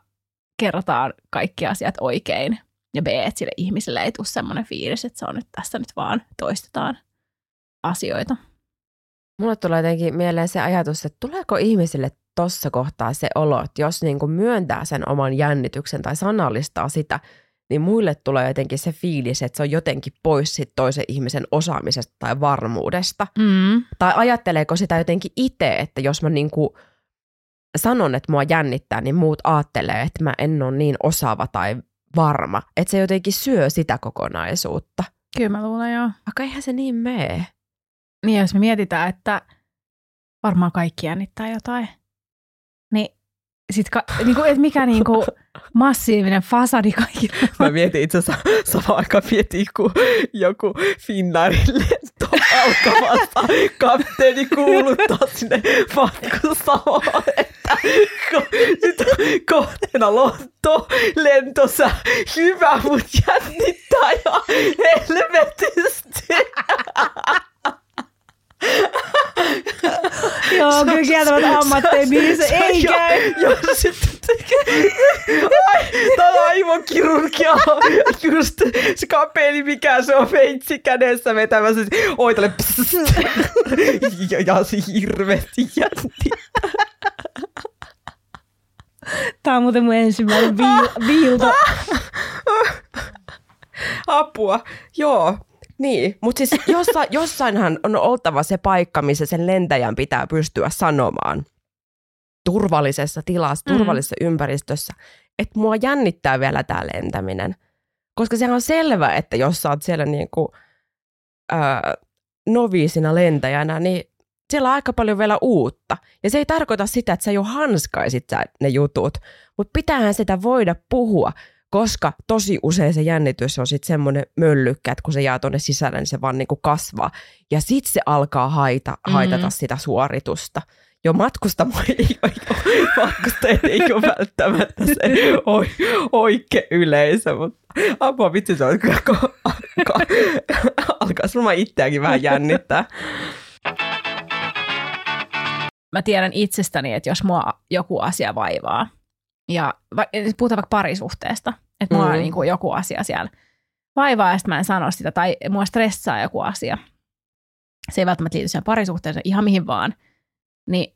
kerrotaan kaikki asiat oikein, ja B, että sille ihmiselle ei tule semmoinen fiilis, että se on nyt tässä nyt vaan toistetaan asioita. Mulle tulee jotenkin mieleen se ajatus, että tuleeko ihmisille tossa kohtaa se olo, että jos niin kuin myöntää sen oman jännityksen tai sanallistaa sitä, niin muille tulee jotenkin se fiilis, että se on jotenkin pois sit toisen ihmisen osaamisesta tai varmuudesta. Tai ajatteleeko sitä jotenkin itse, että jos mä niinku sanon, että mua jännittää, niin muut ajattelee, että mä en ole niin osaava tai varma, että se jotenkin syö sitä kokonaisuutta. Kyllä mä luulen, joo. Vaikka eihän se niin mee. Niin, jos me mietitään, että varmaan kaikki jännittää jotain, niin sitten niinku, et mikä niinku massiivinen fasadi kaikille. Mä mietin itse asiassa samaan aikaan mietin, kun joku Finnairin lento alkamassa kapteeni kuuluttaa sinne matkustamaan, että nyt kohteena lotto, lentossa hyvä, mut jännittää ja helvetisti. Joo, kyllä kieltävät ammatteja, mihin se ei käy. Joo, sitten tekee. Ai, tää on aivokirurgia. Just se kapeli, mikä se on feitsi kädessä vetämässä. Oi, tälle pssst. Ja se hirveästi jänti. Tää on muuten mun ensimmäinen viilta. Apua, joo. Niin, mutta siis jossainhan on oltava se paikka, missä sen lentäjän pitää pystyä sanomaan turvallisessa tilassa, turvallisessa ympäristössä, että mua jännittää vielä tää lentäminen. Koska sehän on selvä, että jos sä oot siellä niinku, noviisina lentäjänä, niin siellä on aika paljon vielä uutta. Ja se ei tarkoita sitä, että sä jo hanskaisit ne jutut, mutta pitäähän sitä voida puhua. Koska tosi usein se jännitys on sitten semmoinen möllykkä, että kun se jää tuonne sisälle, niin se vaan niinku kasvaa. Ja sitten se alkaa haitata sitä suoritusta. Jo matkustajat ei ole välttämättä se oikea yleisö, mutta apua vitsi se on, kun alkaa sulla itseäänkin vähän jännittää. Mä tiedän itsestäni, että jos mua joku asia vaivaa, ja puhutaan vaikka parisuhteesta, että mulla on niin kuin joku asia siellä vaivaa ja sitten mä en sano sitä, tai mua stressaa joku asia. Se ei välttämättä liity siihen parisuhteeseen, ihan mihin vaan. Niin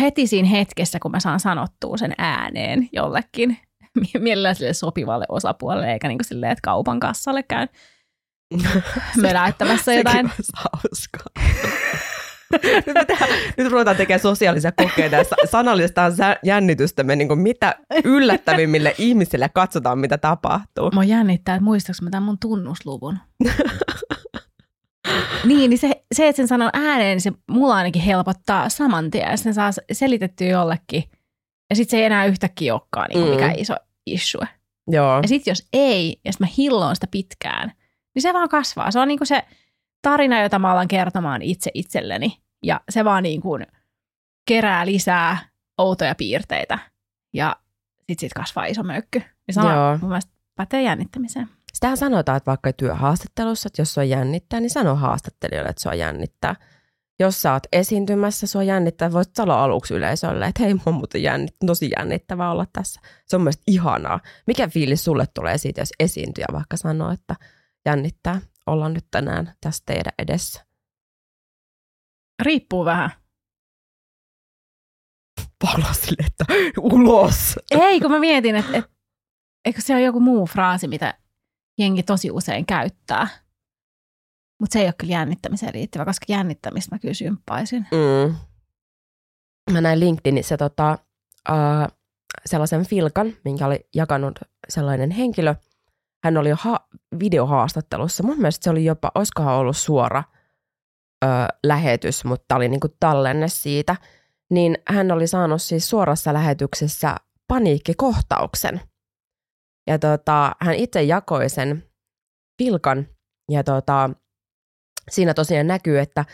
heti siinä hetkessä, kun mä saan sanottua sen ääneen jollekin, mielellään sille sopivalle osapuolelle, eikä niin kuin silleen, että kaupan kassalle käyn möläyttämässä jotain. Nyt ruvetaan tekemään sosiaalisia kokeita ja sanallistaan jännitystämme, niin kuin mitä yllättävimmille ihmisille katsotaan, mitä tapahtuu. Mua jännittää, että muistaaks mä tämän mun tunnusluvun. Niin se, että sen sanon ääneen, niin se mulla ainakin helpottaa saman tien. Sen saa selitettyä jollekin ja sitten se ei enää yhtäkkiä olekaan niin kuin mikään iso issue. Joo. Ja sitten jos ei, ja sitten mä hilloon sitä pitkään, niin se vaan kasvaa. Se on niin kuin se tarina, jota mä alan kertomaan itse itselleni, ja se vaan niin kuin kerää lisää outoja piirteitä, ja sit kasvaa iso möykky. Ja sama mun mielestä pätee jännittämiseen. Sitähän sanotaan, että vaikka työhaastattelussa, että jos sua jännittää, niin sano haastattelijoille, että sua jännittää. Jos sä oot esiintymässä, sua jännittää, voit sanoa aluksi yleisölle, että hei, mun muuten tosi jännittävää olla tässä. Se on mielestäni ihanaa. Mikä fiilis sulle tulee siitä, jos esiintyjä vaikka sanoo, että jännittää? Ollaan nyt tänään tässä teidän edessä. Riippuu vähän. Paula sille, että ulos. Ei, kun mä mietin, että eikö se ole joku muu fraasi, mitä jengi tosi usein käyttää. Mutta se ei ole kyllä jännittämiseen riittävä, koska jännittämistä mä kyllä symppaisin. Mä näin LinkedInissä sellaisen filkan, minkä oli jakanut sellainen henkilö. Hän oli jo videohaastattelussa. Mun mielestä se oli jopa, olisikohan ollut suora lähetys, mutta oli niinku tallenne siitä. Niin hän oli saanut siis suorassa lähetyksessä paniikkikohtauksen. Ja hän itse jakoi sen pilkan. Ja siinä tosiaan näkyy, että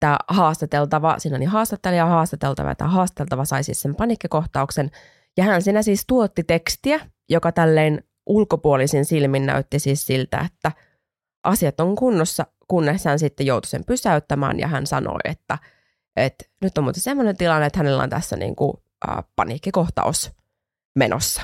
tämä haastateltava, siinä niin haastattelija ja haastateltava, että haastateltava sai siis sen paniikkikohtauksen. Ja hän siinä siis tuotti tekstiä, joka tälleen ulkopuolisin silmin näytti siis siltä, että asiat on kunnossa, kunnes hän sitten joutui sen pysäyttämään ja hän sanoi, että nyt on muuten semmoinen tilanne, että hänellä on tässä niin kuin paniikkikohtaus menossa.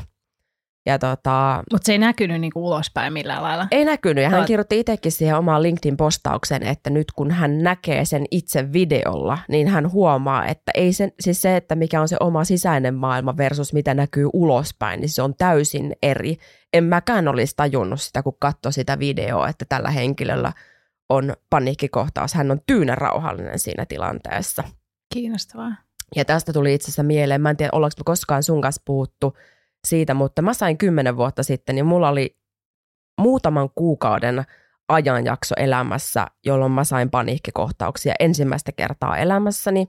Mutta se ei näkynyt niin kuin ulospäin millään lailla. Ei näkynyt ja hän kirjoitti itsekin siihen omaan LinkedIn-postaukseen, että nyt kun hän näkee sen itse videolla, niin hän huomaa, että ei sen, siis se, että mikä on se oma sisäinen maailma versus mitä näkyy ulospäin, niin se on täysin eri. En mäkään olisi tajunnut sitä, kun katsoi sitä videoa, että tällä henkilöllä on paniikkikohtaus. Hän on tyynä rauhallinen siinä tilanteessa. Kiinnostavaa. Ja tästä tuli itse asiassa mieleen, mä en tiedä, ollaanko me koskaan sun kanssa puhuttu siitä, mutta mä sain 10 vuotta sitten ja mulla oli muutaman kuukauden ajanjakso elämässä, jolloin mä sain paniikkikohtauksia ensimmäistä kertaa elämässäni.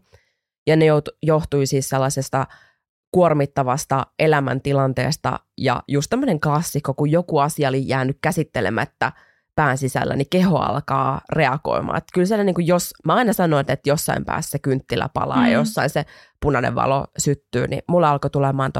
Ja ne johtui siis sellaisesta kuormittavasta elämäntilanteesta ja just tämmöinen klassikko, kun joku asia oli jäänyt käsittelemättä pään sisällä, niin keho alkaa reagoimaan. Että kyllä siellä, niin kuin jos, mä aina sanoin, että jossain päässä se kynttilä palaa ja jossain se punainen valo syttyy, niin mulla alkoi tulemaan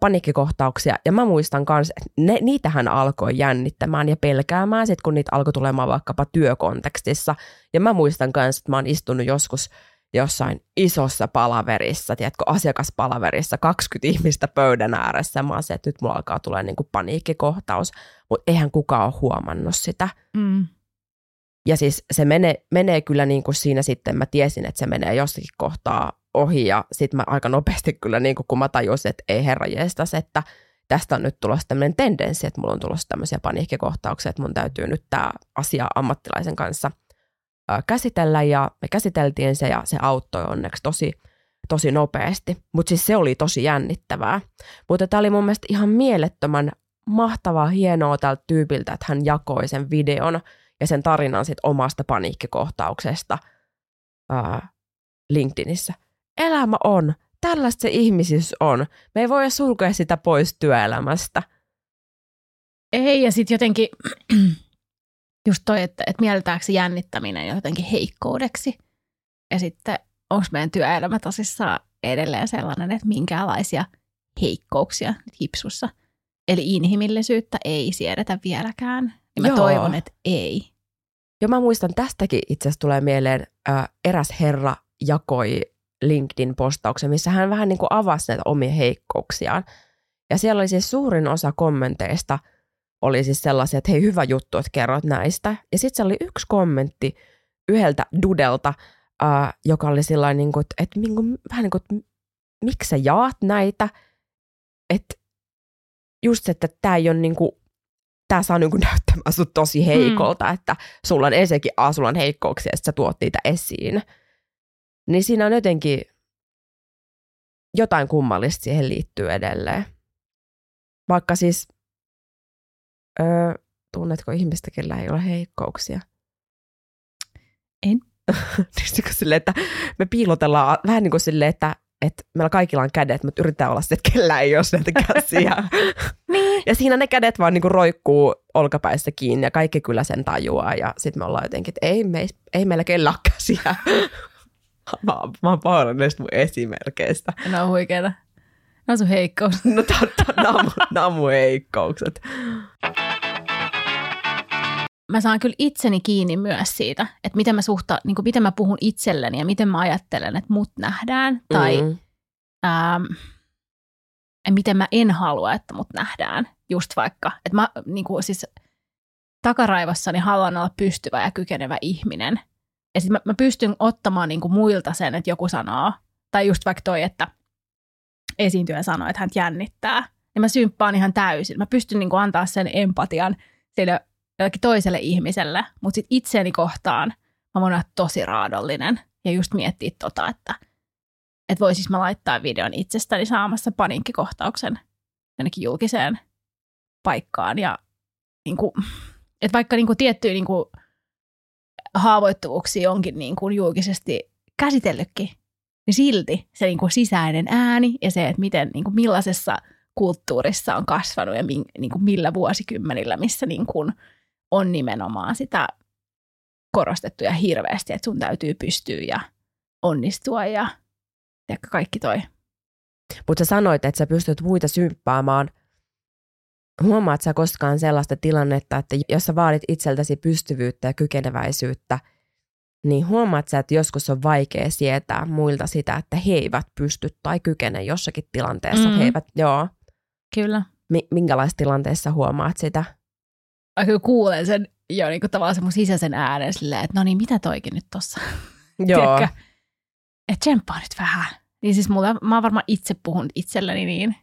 paniikkikohtauksia. Ja mä muistan myös, että niitähän alkoi jännittämään ja pelkäämään, sit kun niitä alkoi tulemaan vaikkapa työkontekstissa. Ja mä muistan myös, että mä oon istunut joskus jossain isossa palaverissa, tiedätkö, asiakaspalaverissa, 20 ihmistä pöydän ääressä. Mä oon se, että nyt mulla alkaa tulla niinku paniikkikohtaus, mutta eihän kukaan ole huomannut sitä. Mm. Ja siis se menee kyllä niin kuin siinä sitten, mä tiesin, että se menee jossakin kohtaa ohi ja sitten mä aika nopeasti kyllä niin kuin kun mä tajusin, että ei herranjestas, että tästä on nyt tulossa tämmöinen tendenssi, että mulla on tulossa tämmöisiä paniikkikohtauksia, että mun täytyy nyt tämä asia ammattilaisen kanssa käsitellä ja me käsiteltiin se ja se auttoi onneksi tosi, tosi nopeasti. Mutta siis se oli tosi jännittävää. Mutta tämä oli mun mielestä ihan mielettömän mahtavaa hienoa tältä tyypiltä, että hän jakoi sen videon ja sen tarinan sit omasta paniikkikohtauksesta LinkedInissä. Elämä on. Tällaista se ihmisyys on. Me ei voi sulkea sitä pois työelämästä. Ei, ja sitten jotenkin just toi, että mieltääkö jännittäminen jotenkin heikkoudeksi. Ja sitten onko meidän työelämä tosissaan edelleen sellainen, että minkäänlaisia heikkouksia hipsussa. Eli inhimillisyyttä ei siedetä vieläkään. Ja mä toivon, että ei. Joo, mä muistan tästäkin itse asiassa tulee mieleen eräs herra jakoi LinkedIn-postauksen, missä hän vähän niin kuin avasi näitä omia heikkouksiaan. Ja siellä oli siis suurin osa kommenteista oli siis sellaisia, että hei, hyvä juttu, että kerrot näistä. Ja sitten se oli yksi kommentti yhdeltä dudelta, joka oli sillain niin kuin, että vähän niin kuin, että miksi sä jaat näitä? Että just se, että tämä ei ole niin kuin, tämä saa niin kuin näyttämään sut tosi heikolta, että sulla on ensinnäkin sulla on heikkouksia ja sitten sä tuot niitä esiin. Niin siinä on jotenkin jotain kummallista siihen liittyy edelleen. Vaikka siis, tunnetko ihmistä, kellä ei ole heikkouksia? En. Silleen, että me piilotellaan vähän niin kuin silleen, että meillä kaikilla on kädet, mutta yritetään olla se, että kellään ei ole näitä käsiä. Niin. Ja siinä ne kädet vaan niinku roikkuu olkapäissä kiinni ja kaikki kyllä sen tajuaa. Ja sitten me ollaan jotenkin, että ei meillä kellään ole käsiä. Mä oon pahoillani näistä mun esimerkkeistä. Nämä on huikeita. Nämä on sun heikkoukset. No nämä on mun heikkoukset. Mä saan kyllä itseni kiinni myös siitä, että miten mä niin kuin miten mä puhun itselleni ja miten mä ajattelen, että mut nähdään. Tai miten mä en halua, että mut nähdään. Just vaikka, että mä niin kuin siis takaraivossani haluan olla pystyvä ja kykenevä ihminen. Ja sitten mä pystyn ottamaan niinku muilta sen, että joku sanoo, tai just vaikka toi, että esiintyjä sanoo, että hän jännittää. Ja mä symppaan ihan täysin. Mä pystyn niinku antaa sen empatian sille jollekin toiselle ihmiselle, mutta sitten itseäni kohtaan mä voin olla tosi raadollinen. Ja just miettiä että voisis mä laittaa videon itsestäni saamassa paniikkikohtauksen jonnekin julkiseen paikkaan. Ja niinku, että vaikka niinku tiettyjä niinku haavoittuvuuksia onkin niin kuin julkisesti käsitellytkin, niin silti se niin kuin sisäinen ääni ja se, että miten, niin kuin millaisessa kulttuurissa on kasvanut ja niin kuin millä vuosikymmenillä, missä niin kuin on nimenomaan sitä korostettuja hirveästi, että sun täytyy pystyä ja onnistua ja kaikki toi. Mutta sä sanoit, että sä pystyt muita symppaamaan. Huomaat sä koskaan sellaista tilannetta, että jos sä vaadit itseltäsi pystyvyyttä ja kykeneväisyyttä, niin huomaat sä, että joskus on vaikea sietää muilta sitä, että he eivät pysty tai kykene jossakin tilanteessa. Mm. He eivät, joo. Kyllä. Minkälaisessa tilanteessa huomaat sitä? Kyllä kuulen sen jo niin kuin tavallaan semmoisen sisäisen äänen silleen, että no niin, mitä toikin nyt tossa? Joo. Että tsemppaa nyt vähän. Niin siis mä oon varmaan itse puhunut itselleni niin,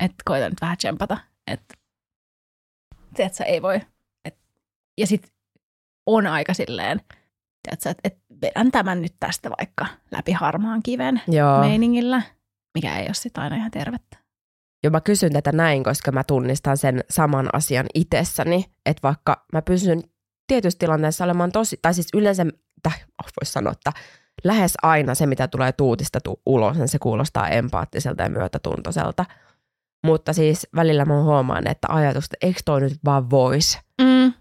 että koitan nyt vähän tsempata. Että ei voi. Ja sitten on aika silleen, että vedän tämän nyt tästä vaikka läpi harmaan kiven meiningillä, mikä ei ole sitten aina ihan tervettä. Ja mä kysyn tätä näin, koska mä tunnistan sen saman asian itsessäni, että vaikka mä pysyn tietyissä tilanteissa olemaan tosi, tai siis yleensä, voisi sanoa, että lähes aina se, mitä tulee tuutista ulos, niin se kuulostaa empaattiselta ja myötätuntoiselta. Mutta siis välillä mä huomaan, että ajatus, että eikö toi nyt vaan voisi. Mm.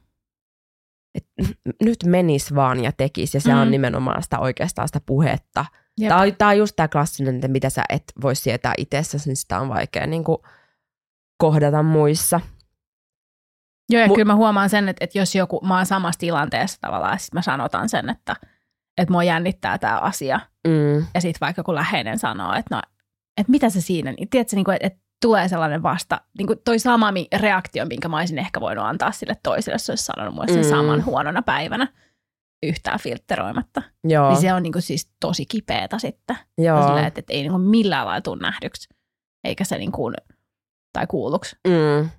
Nyt menis vaan ja tekisi, ja se on nimenomaan sitä oikeastaan sitä puhetta. Jep. Tämä on just tämä klassinen, että mitä sä et voi sietää itsessäsi, niin sitä on vaikea niin kuin kohdata muissa. Joo, ja kyllä mä huomaan sen, että jos joku, mä oon samassa tilanteessa tavallaan, sitten mä sanotan sen, että mua jännittää tämä asia. Mm. Ja sitten vaikka joku läheinen sanoo, että no, että mitä se siinä, niin tiedätkö, niin että tulee sellainen vasta, niin kuin toi sama reaktio, minkä mä olisin ehkä voinut antaa sille toiselle, jos olisi sanonut mulle sen saman huonona päivänä yhtään filtteroimatta. Joo. Niin se on niin kuin siis tosi kipeätä sitten. Silleen, että ei niin kuin millään lailla tule nähdyksi, eikä se niin kuin, tai kuulluksi. Mm.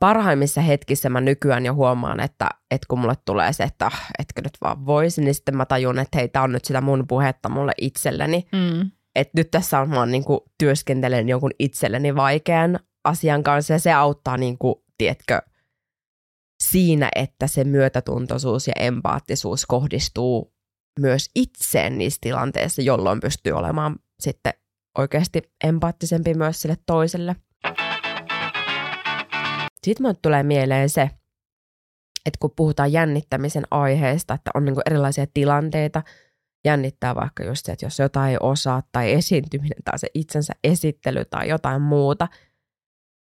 Parhaimmissa hetkissä mä nykyään jo huomaan, että kun mulle tulee se, että etkö nyt vaan voisi, niin sitten mä tajun, että hei, tää on nyt sitä mun puhetta mulle itselleni. Mm. Että nyt tässä on, mä oon, niin kuin, työskentelen jonkun itselleni vaikean asian kanssa, ja se auttaa, niin kuin, tiedätkö, siinä, että se myötätuntoisuus ja empaattisuus kohdistuu myös itseen niissä tilanteissa, jolloin pystyy olemaan sitten oikeasti empaattisempi myös sille toiselle. Sitten mun tulee mieleen se, että kun puhutaan jännittämisen aiheesta, että on niin kuin erilaisia tilanteita, jännittää vaikka just se, että jos jotain ei osaa tai esiintyminen tai se itsensä esittely tai jotain muuta,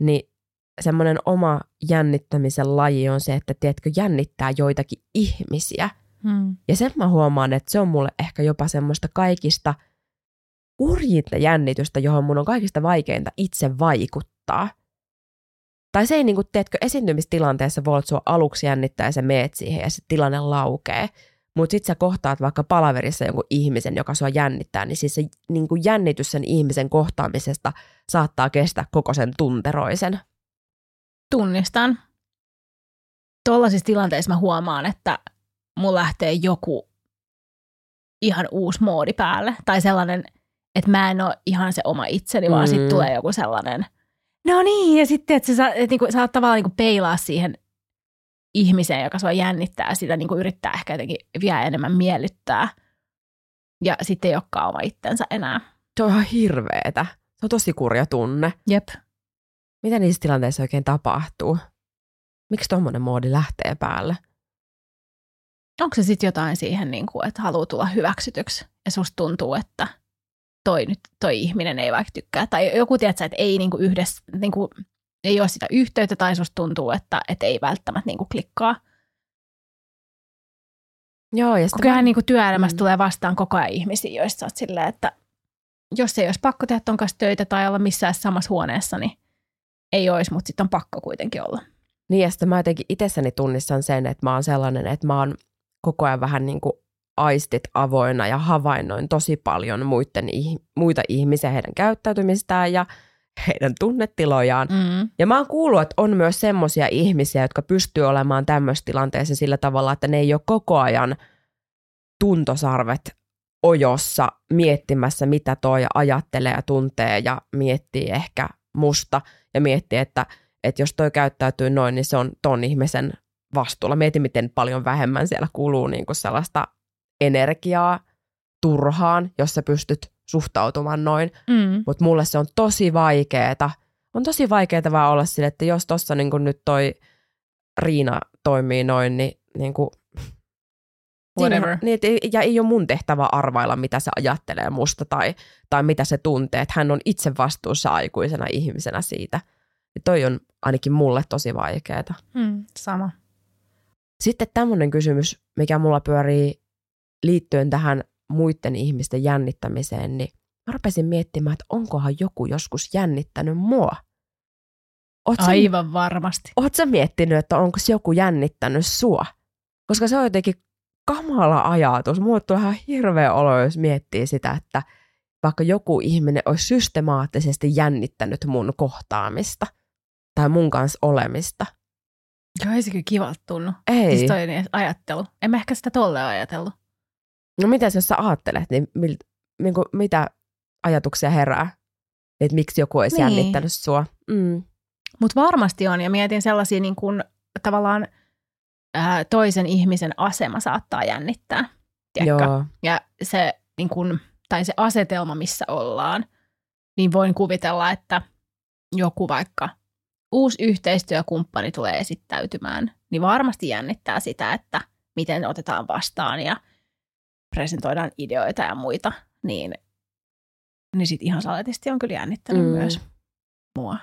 niin semmoinen oma jännittämisen laji on se, että tiedätkö, jännittää joitakin ihmisiä. Hmm. Ja sen mä huomaan, että se on mulle ehkä jopa semmoista kaikista urjinta jännitystä, johon mun on kaikista vaikeinta itse vaikuttaa. Tai se ei niin kuin, tiedätkö, esiintymistilanteessa voi olla, että sua aluksi jännittää ja sä meet siihen ja se tilanne laukee. Mutta sit sä kohtaat vaikka palaverissa jonkun ihmisen, joka sua jännittää, niin siis se niin kuin jännitys sen ihmisen kohtaamisesta saattaa kestää koko sen tunteroisen. Tunnistan. Tuollaisissa tilanteissa mä huomaan, että mun lähtee joku ihan uusi moodi päälle. Tai sellainen, että mä en ole ihan se oma itseni, vaan sit tulee joku sellainen... No niin, ja sitten, että sä oot tavallaan niinku peilaa siihen ihmiseen, joka sua jännittää, sitä niinku yrittää ehkä jotenkin vielä enemmän miellyttää. Ja sitten ei olekaan oma itsensä enää. Se on ihan hirveetä. Se on tosi kurja tunne. Jep. Mitä niissä tilanteissa oikein tapahtuu? Miksi tommonen moodi lähtee päälle? Onko se sitten jotain siihen, niinku, että haluaa tulla hyväksytyksi ja susta tuntuu, että... Toi ihminen ei vaikka tykkää. Tai joku tiedät, että ei niinku yhdessä, niinku, ei ole sitä yhteyttä, tai susta tuntuu, että ei välttämättä niinku klikkaa. Joo, ja kyllähän niinku työelämässä tulee vastaan koko ajan ihmisiä, joista sä oot silleen, että jos ei olisi pakko tehdä ton kanssa töitä tai olla missään samassa huoneessa, niin ei olisi, mutta sitten on pakko kuitenkin olla. Niin, ja sitten mä jotenkin itsessäni tunnistan sen, että mä oon sellainen, että mä oon koko ajan vähän niin kuin aistit avoina ja havainnoin tosi paljon muita ihmisiä, heidän käyttäytymistään ja heidän tunnetilojaan. Mm. Ja mä oon kuullut, että on myös semmoisia ihmisiä, jotka pystyy olemaan tämmöisessä tilanteessa sillä tavalla, että ne ei ole koko ajan tuntosarvet ojossa miettimässä, mitä toi ajattelee ja tuntee ja miettii ehkä musta ja miettii, että jos toi käyttäytyy noin, niin se on ton ihmisen vastuulla. Mietin, miten paljon vähemmän siellä kuluu niin kuin sellaista energiaa turhaan, jos sä pystyt suhtautumaan noin. Mm. Mutta mulle se on tosi vaikeeta. On tosi vaikeeta vaan olla sille, että jos tossa niin kun nyt toi Riina toimii noin, niin kun, whatever. Ja ei ole mun tehtävä arvailla, mitä se ajattelee musta tai mitä se tuntee. Että hän on itse vastuussa aikuisena ihmisenä siitä. Ja toi on ainakin mulle tosi vaikeeta. Mm, sama. Sitten tämmöinen kysymys, mikä mulla pyörii liittyen tähän muiden ihmisten jännittämiseen, niin mä rupesin miettimään, että onkohan joku joskus jännittänyt mua. Aivan varmasti. Oot sä miettinyt, että onko joku jännittänyt sua? Koska se on jotenkin kamala ajatus. Mulle tulee ihan hirveä olo, jos miettii sitä, että vaikka joku ihminen olisi systemaattisesti jännittänyt mun kohtaamista tai mun kanssa olemista. Joo, ei se kyllä kivalta tunnu. Ei. Siis toi ajattelu. En mä ehkä sitä tolleen ajatellut. No mitäs jos sä ajattelet, niin mitä ajatuksia herää? että miksi joku olisi jännittänyt sua. Mm. Mutta varmasti on, ja mietin sellaisia niin kuin, tavallaan toisen ihmisen asema saattaa jännittää. Joo. Ja se, niin kuin, tai se asetelma, missä ollaan, niin voin kuvitella, että joku vaikka uusi yhteistyökumppani tulee esittäytymään, niin varmasti jännittää sitä, että miten otetaan vastaan ja presentoidaan ideoita ja muita, niin sitten ihan saletisti on kyllä jännittänyt myös mua.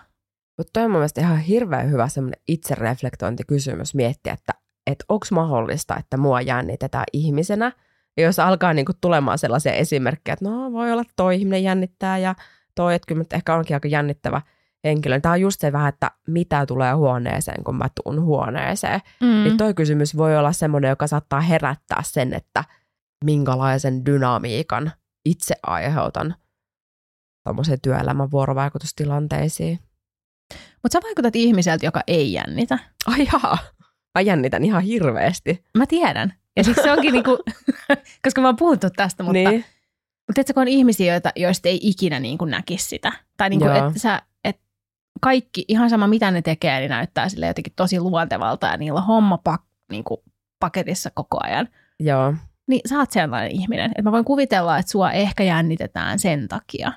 Mutta toi on mun mielestä ihan hirveän hyvä semmoinen itsereflektointikysymys miettiä, että onko mahdollista, että mua jännitetään ihmisenä. Ja jos alkaa niinku tulemaan sellaisia esimerkkejä, että no voi olla toi ihminen jännittää ja toi, että kyllä ehkä onkin aika jännittävä henkilö. Tämä on just se vähän, että mitä tulee huoneeseen, kun mä tuun huoneeseen. Mm. Niin toi kysymys voi olla semmoinen, joka saattaa herättää sen, että minkälaisen dynamiikan itse aiheutan tommoseen työelämän vuorovaikutustilanteisiin. Mutta sä vaikutat ihmiseltä, joka ei jännitä. Ai jaa. Mä jännitän ihan hirveästi. Mä tiedän. Ja siksi se onkin niinku, koska mä oon puhuttu tästä, mutta niin. Tiedätkö, kun on ihmisiä, joista ei ikinä niinku näkisi sitä. Tai niinku, että kaikki, ihan sama mitä ne tekee, niin näyttää sille jotenkin tosi luontevalta ja niillä on homma niinku paketissa koko ajan. Joo. Niin sä oot sellainen ihminen. Että mä voin kuvitella, että sua ehkä jännitetään sen takia,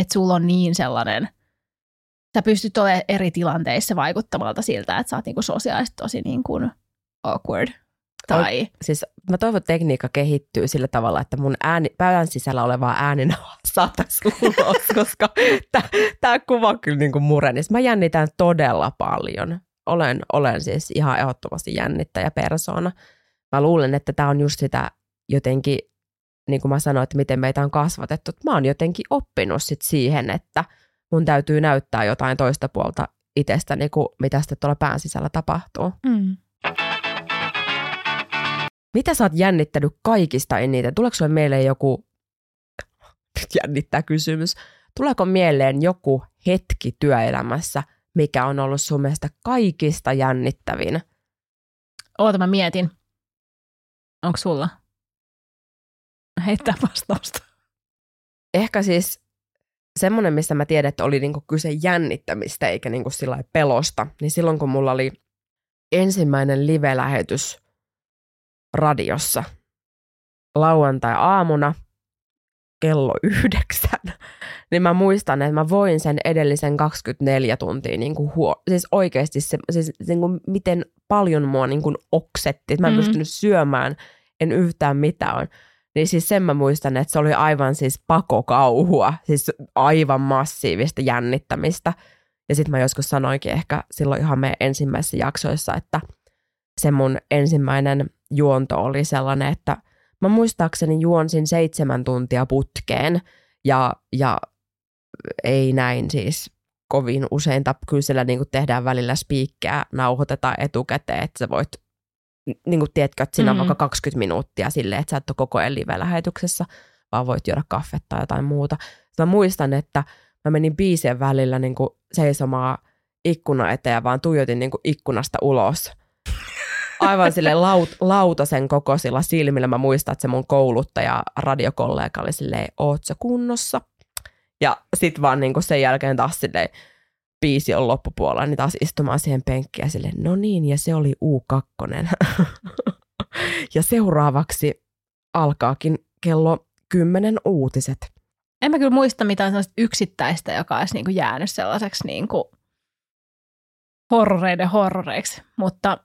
että sulla on niin sellainen... Sä pystyt olemaan eri tilanteissa vaikuttamalta siltä, että sä oot niinku sosiaalisesti tosi niinku awkward. Tai... Siis mä toivon, että tekniikka kehittyy sillä tavalla, että mun pään sisällä olevaa ääninauhaa saataisiin ulos, koska tää kuva kyllä niinku murenisi. Mä jännitän todella paljon. Olen siis ihan ehdottomasti jännittäjäpersoona. Mä luulen, että tää on just sitä jotenkin, niin kuin mä sanoin, että miten meitä on kasvatettu. Mä oon jotenkin oppinut sit siihen, että mun täytyy näyttää jotain toista puolta itsestäni, niin kuin mitä sitten tuolla pään sisällä tapahtuu. Mm. Mitä sä oot jännittänyt kaikista eniten? Tuleeko sulle mieleen joku, nyt jännittää kysymys, tuleeko mieleen joku hetki työelämässä, mikä on ollut sun mielestä kaikista jännittävin? Oota, mä mietin. Onko sulla? Heittää vastausta. Ehkä siis... Semmoinen, missä mä tiedän, että oli niinku kyse jännittämistä eikä niinku sillai pelosta, niin silloin kun mulla oli ensimmäinen live-lähetys radiossa lauantai-aamuna kello 9, niin mä muistan, että mä voin sen edellisen 24 tuntia, niinku siis oikeasti se, siis niinku miten paljon mua niinku oksetti, mä en pystynyt syömään, en yhtään mitään. Niin siis sen mä muistan, että se oli aivan siis pakokauhua, siis aivan massiivista jännittämistä. Ja sit mä joskus sanoinkin ehkä silloin ihan meidän ensimmäisissä jaksoissa, että se mun ensimmäinen juonto oli sellainen, että mä muistaakseni juonsin 7 tuntia putkeen ja ei näin siis kovin usein. Kyllä siellä niin kuin tehdään välillä spiikkejä, nauhoitetaan etukäteen, että sä voit... Niin kuin tiedätkö, että siinä on vaikka 20 minuuttia silleen, että sä et ole koko ajan live-lähetyksessä, vaan voit juoda kaffetta tai jotain muuta. Mä muistan, että mä menin biisien välillä niin kuin seisomaan ikkuna eteen ja vaan tuijotin niin kuin ikkunasta ulos. Aivan silleen lautasen kokoisilla silmillä. Mä muistan, että se mun kouluttaja, radiokollega oli silleen, oot sä kunnossa? Ja sit vaan niin kuin sen jälkeen taas silleen, biisi on loppupuolella, niin taas istumaan siihen penkkiin ja silleen, no niin, ja se oli U2. Ja seuraavaksi alkaakin kello 10 uutiset. En mä kyllä muista mitään sellaista yksittäistä, joka olisi niinku jäänyt sellaiseksi niinku horroreiden horroreiksi, mutta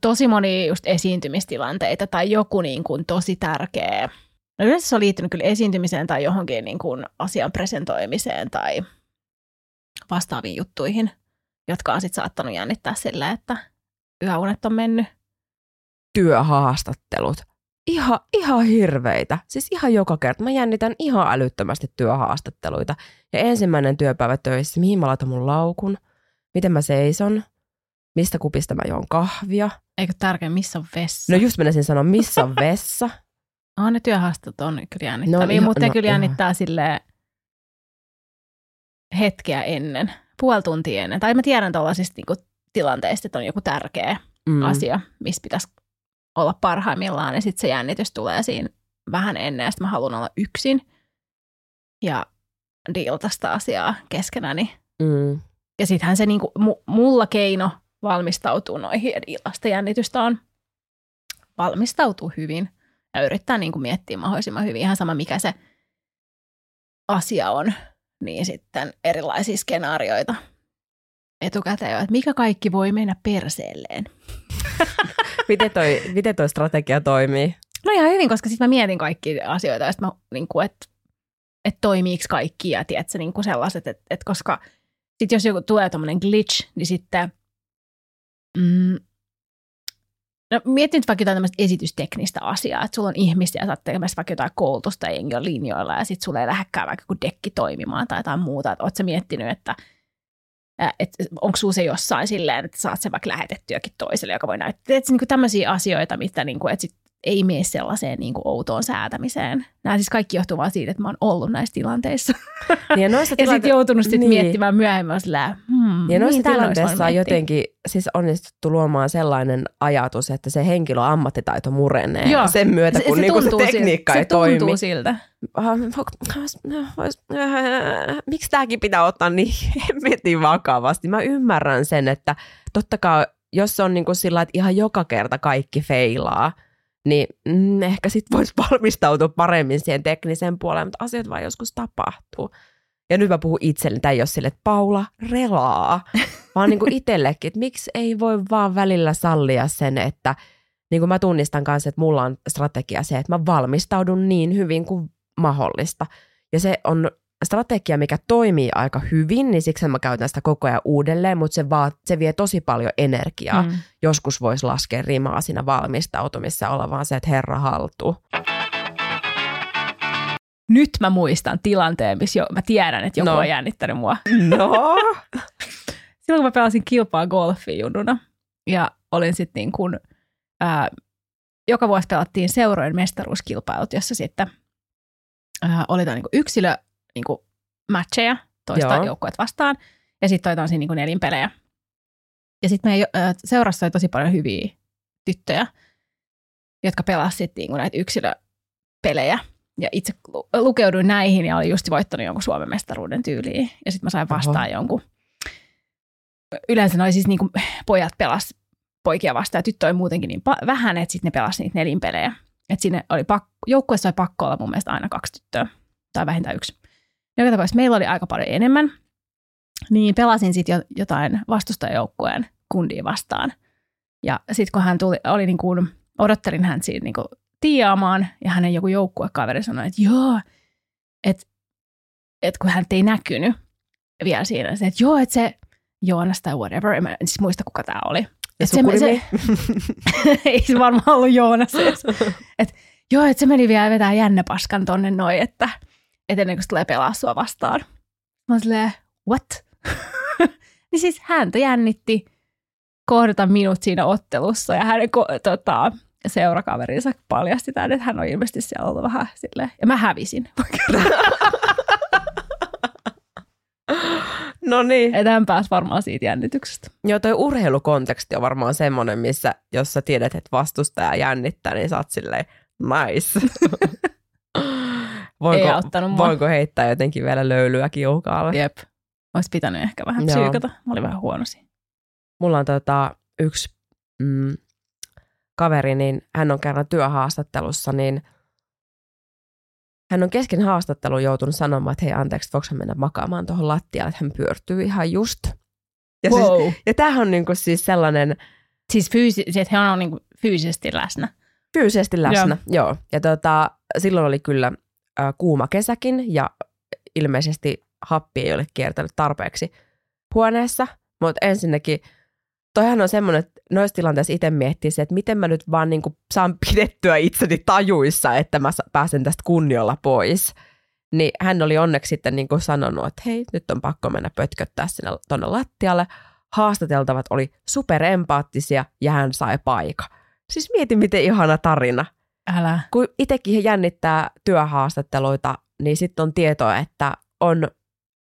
tosi monia just esiintymistilanteita tai joku niinku tosi tärkeä. No yleensä se on liittynyt kyllä esiintymiseen tai johonkin niinku asian presentoimiseen tai... vastaaviin juttuihin, jotka on sitten saattanut jännittää sillä, että yöunet on mennyt. Työhaastattelut. Ihan hirveitä. Siis ihan joka kerta. Mä jännitän ihan älyttömästi työhaastatteluita. Ja ensimmäinen työpäivä töissä, mihin mä laitan mun laukun, miten mä seison, mistä kupista mä juon kahvia. Eikö tärkeä, missä on vessa? No just menisin sanoa, missä on vessa. No ne työhaastattelut on kyllä jännittäviä, mutta ne kyllä jännittää silleen, hetkeä ennen, puoli tuntia ennen. Tai mä tiedän tuollaisista niinku tilanteista, että on joku tärkeä asia, missä pitäisi olla parhaimmillaan. Ja sitten se jännitys tulee siinä vähän ennen, ja sitten mä haluan olla yksin. Ja diiltaisi sitä asiaa keskenäni. Mm. Ja sittenhän se niinku, mulla keino valmistautuu noihin ja diilasta jännitystä on valmistautuu hyvin ja yrittää niinku miettiä mahdollisimman hyvin. Ihan sama mikä se asia on, niin sitten erilaisia skenaarioita etukäteen jo, että mikä kaikki voi mennä perseelleen. Miten toi strategia toimii? No ihan hyvin, koska sitten mä mietin kaikkia asioita ja sitten mä niinku, että toimiiko kaikki ja tiedätkö niinku sellaiset, että koska sitten jos joku tulee tommoinen glitch, niin sitten no mietin nyt vaikka jotain tämmöistä esitysteknistä asiaa, että sulla on ihmisiä ja sä oot tekemässä vaikka jotain koulutusta ja linjoilla ja sitten sulla ei lähdekään vaikka kun dekki toimimaan tai jotain muuta, että oot sä miettinyt, että onko sulla se jossain silleen, että saat sen vaikka lähetettyäkin toiselle, joka voi näyttää. Että niinku tämmöisiä asioita, mitä niinku, et sit ei mene sellaiseen niinku outoon säätämiseen. Nämä siis kaikki johtuu vaan siitä, että mä oon ollut näissä tilanteissa. Ja sitten joutunut sit miettimään myöhemmin sillä, ja noissa tilanteissa on jotenkin siis onnistuttu luomaan sellainen ajatus, että se henkilön ammattitaito murenee. Joo. Sen myötä, kun se, niinku se tekniikka ei toimi. Se tuntuu siltä. Miksi tämäkin pitää ottaa niin hemmetin vakavasti? Mä ymmärrän sen, että totta kai, jos on niinku sillä, että ihan joka kerta kaikki feilaa, niin ehkä sitten voisi valmistautua paremmin siihen tekniseen puoleen, mutta asiat vaan joskus tapahtuu. Ja nyt mä puhun itselleni, tämä ei ole sille, että Paula relaa, vaan niin kuin itsellekin, että miksi ei voi vaan välillä sallia sen, että niin kuin mä tunnistan kanssa, että mulla on strategia se, että mä valmistaudun niin hyvin kuin mahdollista. Ja se on strategia, mikä toimii aika hyvin, niin siksi mä käytän sitä koko ajan uudelleen, mutta se vie tosi paljon energiaa. Mm. Joskus voisi laskea rimaa siinä valmistautumissa, olla vaan se, että herra haltuu. Nyt mä muistan tilanteen, missä mä tiedän, että joku on jännittänyt mua. No. Silloin kun mä pelasin kilpaa golfia junnuna ja olin sitten niin kuin, joka vuosi pelattiin seurojen mestaruuskilpailut, jossa sitten oli tämä niin kuin yksilö niin kuin matcheja toista joukkueet vastaan ja sitten oli tämmöisiä niin kuin nelinpelejä. Ja sitten meidän seurassa oli tosi paljon hyviä tyttöjä, jotka pelasivat niin kuin näitä yksilöpelejä. Ja itse lukeuduin näihin ja olin just voittanut jonkun Suomen mestaruuden tyyliin. Ja sitten mä sain vastaan jonkun. Yleensä ne oli siis niin kuin pojat pelasi poikia vastaan ja tyttöjä muutenkin niin vähän, että sitten ne pelasi niitä nelinpelejä. Että siinä oli joukkueessa oli pakko olla mun mielestä aina 2 tyttöä tai vähintään 1. Joka tapauksessa meillä oli aika paljon enemmän. Niin pelasin sitten jotain vastustajajoukkueen kundia vastaan. Ja sitten kun hän tuli, oli niin kuin, odottelin hän siinä niin kuin tiiaamaan, ja hänen joku joukkuekaveri sanoi, että joo, että kun hän ei näkynyt vielä siinä, että joo, että se Joonas tai whatever, en mä siis muista kuka tää oli. Ja se ei se varmaan ollut Joonas. Että joo, että se meni vielä vetää jännä paskan tonne noin, että ennen kuin tulee pelaa sua vastaan. Mä oon silleen, what? Niin siis häntä jännitti kohdata minut siinä ottelussa, ja hänen seurakaverinsa paljasti tämän, että hän on ilmeisesti siellä ollut vähän silleen. Ja mä hävisin. No niin. Että hän pääsi varmaan siitä jännityksestä. Joo, toi urheilukonteksti on varmaan semmoinen, missä jos sä tiedät, että vastustaja jännittää, niin sä oot silleen, nice. voinko heittää jotenkin vielä löylyä kiukaalle? Jep. Olisi pitänyt ehkä vähän psyykata. Mä olin vähän huono siinä. Mulla on yksi... kaveri, niin hän on kerran työhaastattelussa, niin hän on kesken haastattelun joutunut sanomaan, että hei anteeksi, voiko hän mennä makaamaan tuohon lattiaan, että hän pyörtyy ihan just. Ja, wow. Siis, ja tämähän on niinku siis sellainen... Siis että hän on niinku fyysisesti läsnä. Fyysisesti läsnä, joo. Ja silloin oli kyllä kuuma kesäkin ja ilmeisesti happi ei ole kiertänyt tarpeeksi huoneessa, mutta ensinnäkin toihan on semmoinen, että noissa tilanteissa itse miettii se, että miten mä nyt vaan niin kuin saan pidettyä itseni tajuissa, että mä pääsen tästä kunnialla pois. Niin hän oli onneksi sitten niin kuin sanonut, että hei, nyt on pakko mennä pötköttää sinne tuonne lattialle. Haastateltavat oli superempaattisia ja hän sai paikan. Siis mieti, miten ihana tarina. Älä. Kun itsekin he jännittää työhaastatteluita, niin sitten on tietoa, että on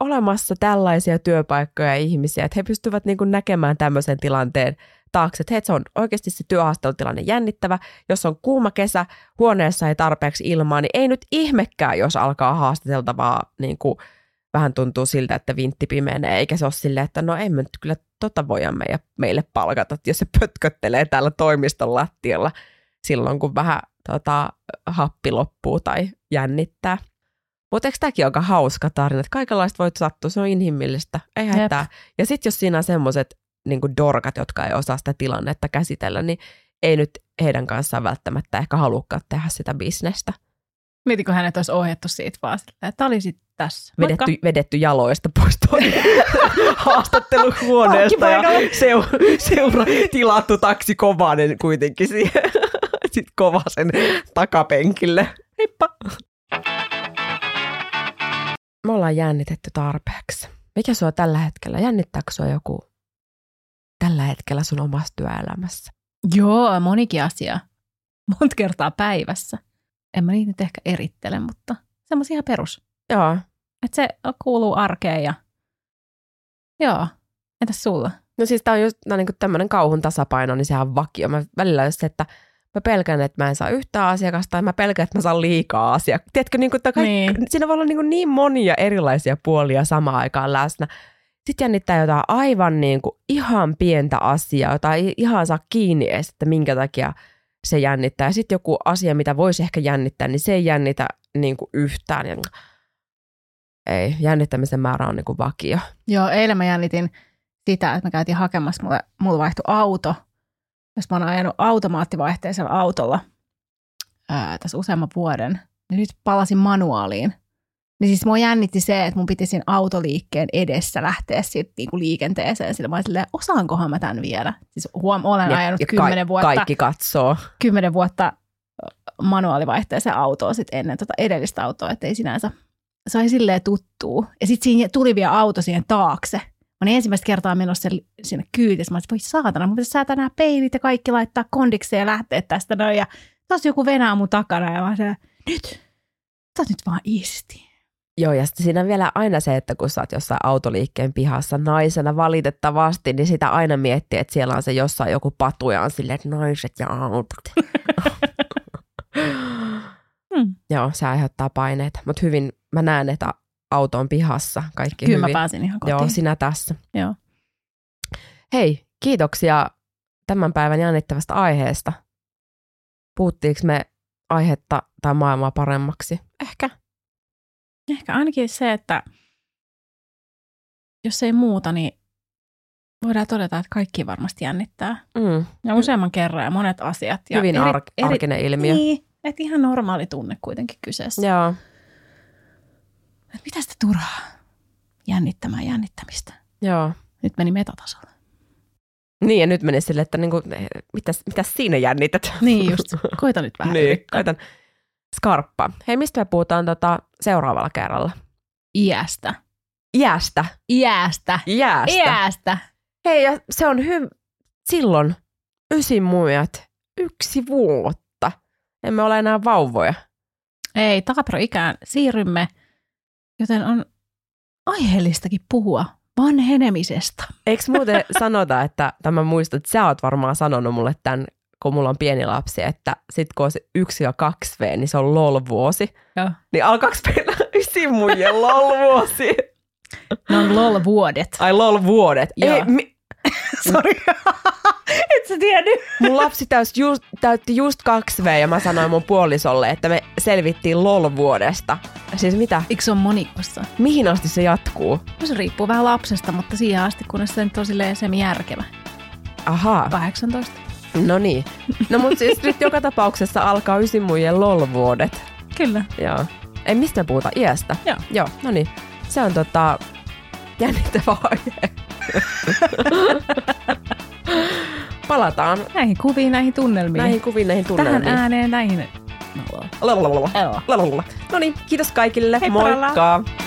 olemassa tällaisia työpaikkoja ja ihmisiä, että he pystyvät niin kuin näkemään tämmöisen tilanteen taakse, että hei, se on oikeasti se työhaastattelutilanne jännittävä. Jos on kuuma kesä, huoneessa ei tarpeeksi ilmaa, niin ei nyt ihmekään, jos alkaa haastateltavaa niin kuin vähän tuntuu siltä, että vintti pimenee, eikä se ole silleen, että no emme nyt kyllä tota voidaan meille palkata, jos se pötköttelee täällä toimiston lattialla silloin, kun vähän happi loppuu tai jännittää. Mutta eikö tämäkin aika hauska tarina, että kaikenlaista voi sattua, se on inhimillistä, ei hätää. Ja sitten jos siinä on semmoiset niin kuin dorkat, jotka ei osaa sitä tilannetta käsitellä, niin ei nyt heidän kanssaan välttämättä ehkä halukkaan tehdä sitä bisnestä. Mietinkö hänet olisi ohjattu siitä vaan, että tämä oli sitten tässä. Vedetty jaloista pois tuonne haastatteluhuoneesta ja tilattu taksi Kovanen kuitenkin siihen. Sitten Kovasen takapenkille. Heippa! Me ollaan jännitetty tarpeeksi. Mikä sua tällä hetkellä? Jännittääkö sua joku tällä hetkellä sun omassa työelämässä? Joo, monikin asia. Monta kertaa päivässä. En mä niitä nyt ehkä erittele, mutta semmoisia ihan perus. Joo. Että se kuuluu arkeen ja... Joo. Entäs sulla? No siis tää on just niin kuin tämmönen kauhun tasapaino, niin sehän on vakio. Mä välillä jos se, että mä pelkään, että mä en saa yhtään asiakasta tai mä pelkään, että mä saan liikaa asiakasta. Tiedätkö, niin kuin, siinä voi olla niin monia erilaisia puolia samaan aikaan läsnä. Sitten jännittää jotain aivan niin kuin ihan pientä asiaa, jotain ihan saa kiinni edes, että minkä takia se jännittää. Ja sitten joku asia, mitä voisi ehkä jännittää, niin se ei jännitä niin kuin yhtään. Ei, jännittämisen määrä on niin kuin vakio. Joo, eilen mä jännitin sitä, että mä käytiin hakemassa, mulla vaihtui auto. Jos mä oon ajanut automaattivaihteisella autolla tässä useamman vuoden, niin nyt palasin manuaaliin. Niin siis mua jännitti se, että mun piti siinä autoliikkeen edessä lähteä siitä niinku liikenteeseen. Sillä mä olin silleen, osaankohan mä tämän vielä? Siis olen ajanut 10 vuotta. Kaikki katsoo. 10 vuotta manuaalivaihteeseen autoa sit ennen edellistä autoa, ettei sinänsä. Se oli silleen tuttuu. Ja sit siinä tuli vielä auto siihen taakse. Mä olin ensimmäistä kertaa menossa siinä kyytissä. Mä olin, voi saatana, mun pitäisi säätää nämä peilit ja kaikki laittaa kondikseen ja lähteä tästä noin. Ja tos joku venää mun takana ja mä olin silleen, nyt, sä oot nyt vaan iisti. Joo, ja sitten siinä on vielä aina se, että kun sä oot jossain autoliikkeen pihassa naisena valitettavasti, niin sitä aina miettii, että siellä on se jossain joku patu ja on silleen, että naiset ja autot. Joo, se aiheuttaa paineita, mutta hyvin mä näen, että auto on pihassa, kaikki hyvin. Kyllä mä pääsin ihan kotiin. Joo, sinä tässä. Joo. Hei, kiitoksia tämän päivän jännittävästä aiheesta. Puhuttiinko me aihetta tai maailmaa paremmaksi? Ehkä. Ehkä ainakin se, että jos ei muuta, niin voidaan todeta, että kaikki varmasti jännittää. Ja useamman kerran ja monet asiat. Ja hyvin arkinen ilmiö. Niin, että ihan normaali tunne kuitenkin kyseessä. Joo. Että mitä sitä turhaa jännittämään jännittämistä? Joo. Nyt meni metatasolle. Niin, ja nyt meni sille, että niinku, mitä siinä jännität? Niin just, koita nyt vähän. Niin, koitan. Skarppa. Hei, mistä me puhutaan seuraavalla kerralla? Iästä. Iästä. Iästä. Iästä. Iästä. Hei, ja se on silloin 9 muijat 1 vuotta. Emme ole enää vauvoja. Ei, takaperoikään siirrymme, joten on aiheellistakin puhua vanhenemisesta. Eikö muuten sanota, että mä muistan, että sä oot varmaan sanonut mulle tämän, kun mulla on pieni lapsi, että sit kun on se 1 ja 2V, niin se on LOL-vuosi. Joo. Niin alkaaks meillä 9 muijien LOL-vuosi? Ne on LOL-vuodet. Ai LOL-vuodet. Joo. Sori. Et sä tiennyt. Mun lapsi täytti just 2V ja mä sanoin mun puolisolle, että me selvittiin LOL-vuodesta. Siis mitä? Eikö se on monikossa? Mihin asti se jatkuu? No se riippuu vähän lapsesta, mutta siihen asti kunnes se nyt on silleen semijärkevä. Ahaa. 18. No niin. No mut siis nyt joka tapauksessa alkaa 9 muijien LOL-vuodet. Kyllä. Joo. Ei mistä puhuta, iästä. Joo. Joo, no niin. Se on jännittävä aihe. Palataan. Näihin kuviin, näihin tunnelmiin. Tähän ääneen, näihin. No niin, kiitos kaikille. Hei, moikka. Paralla.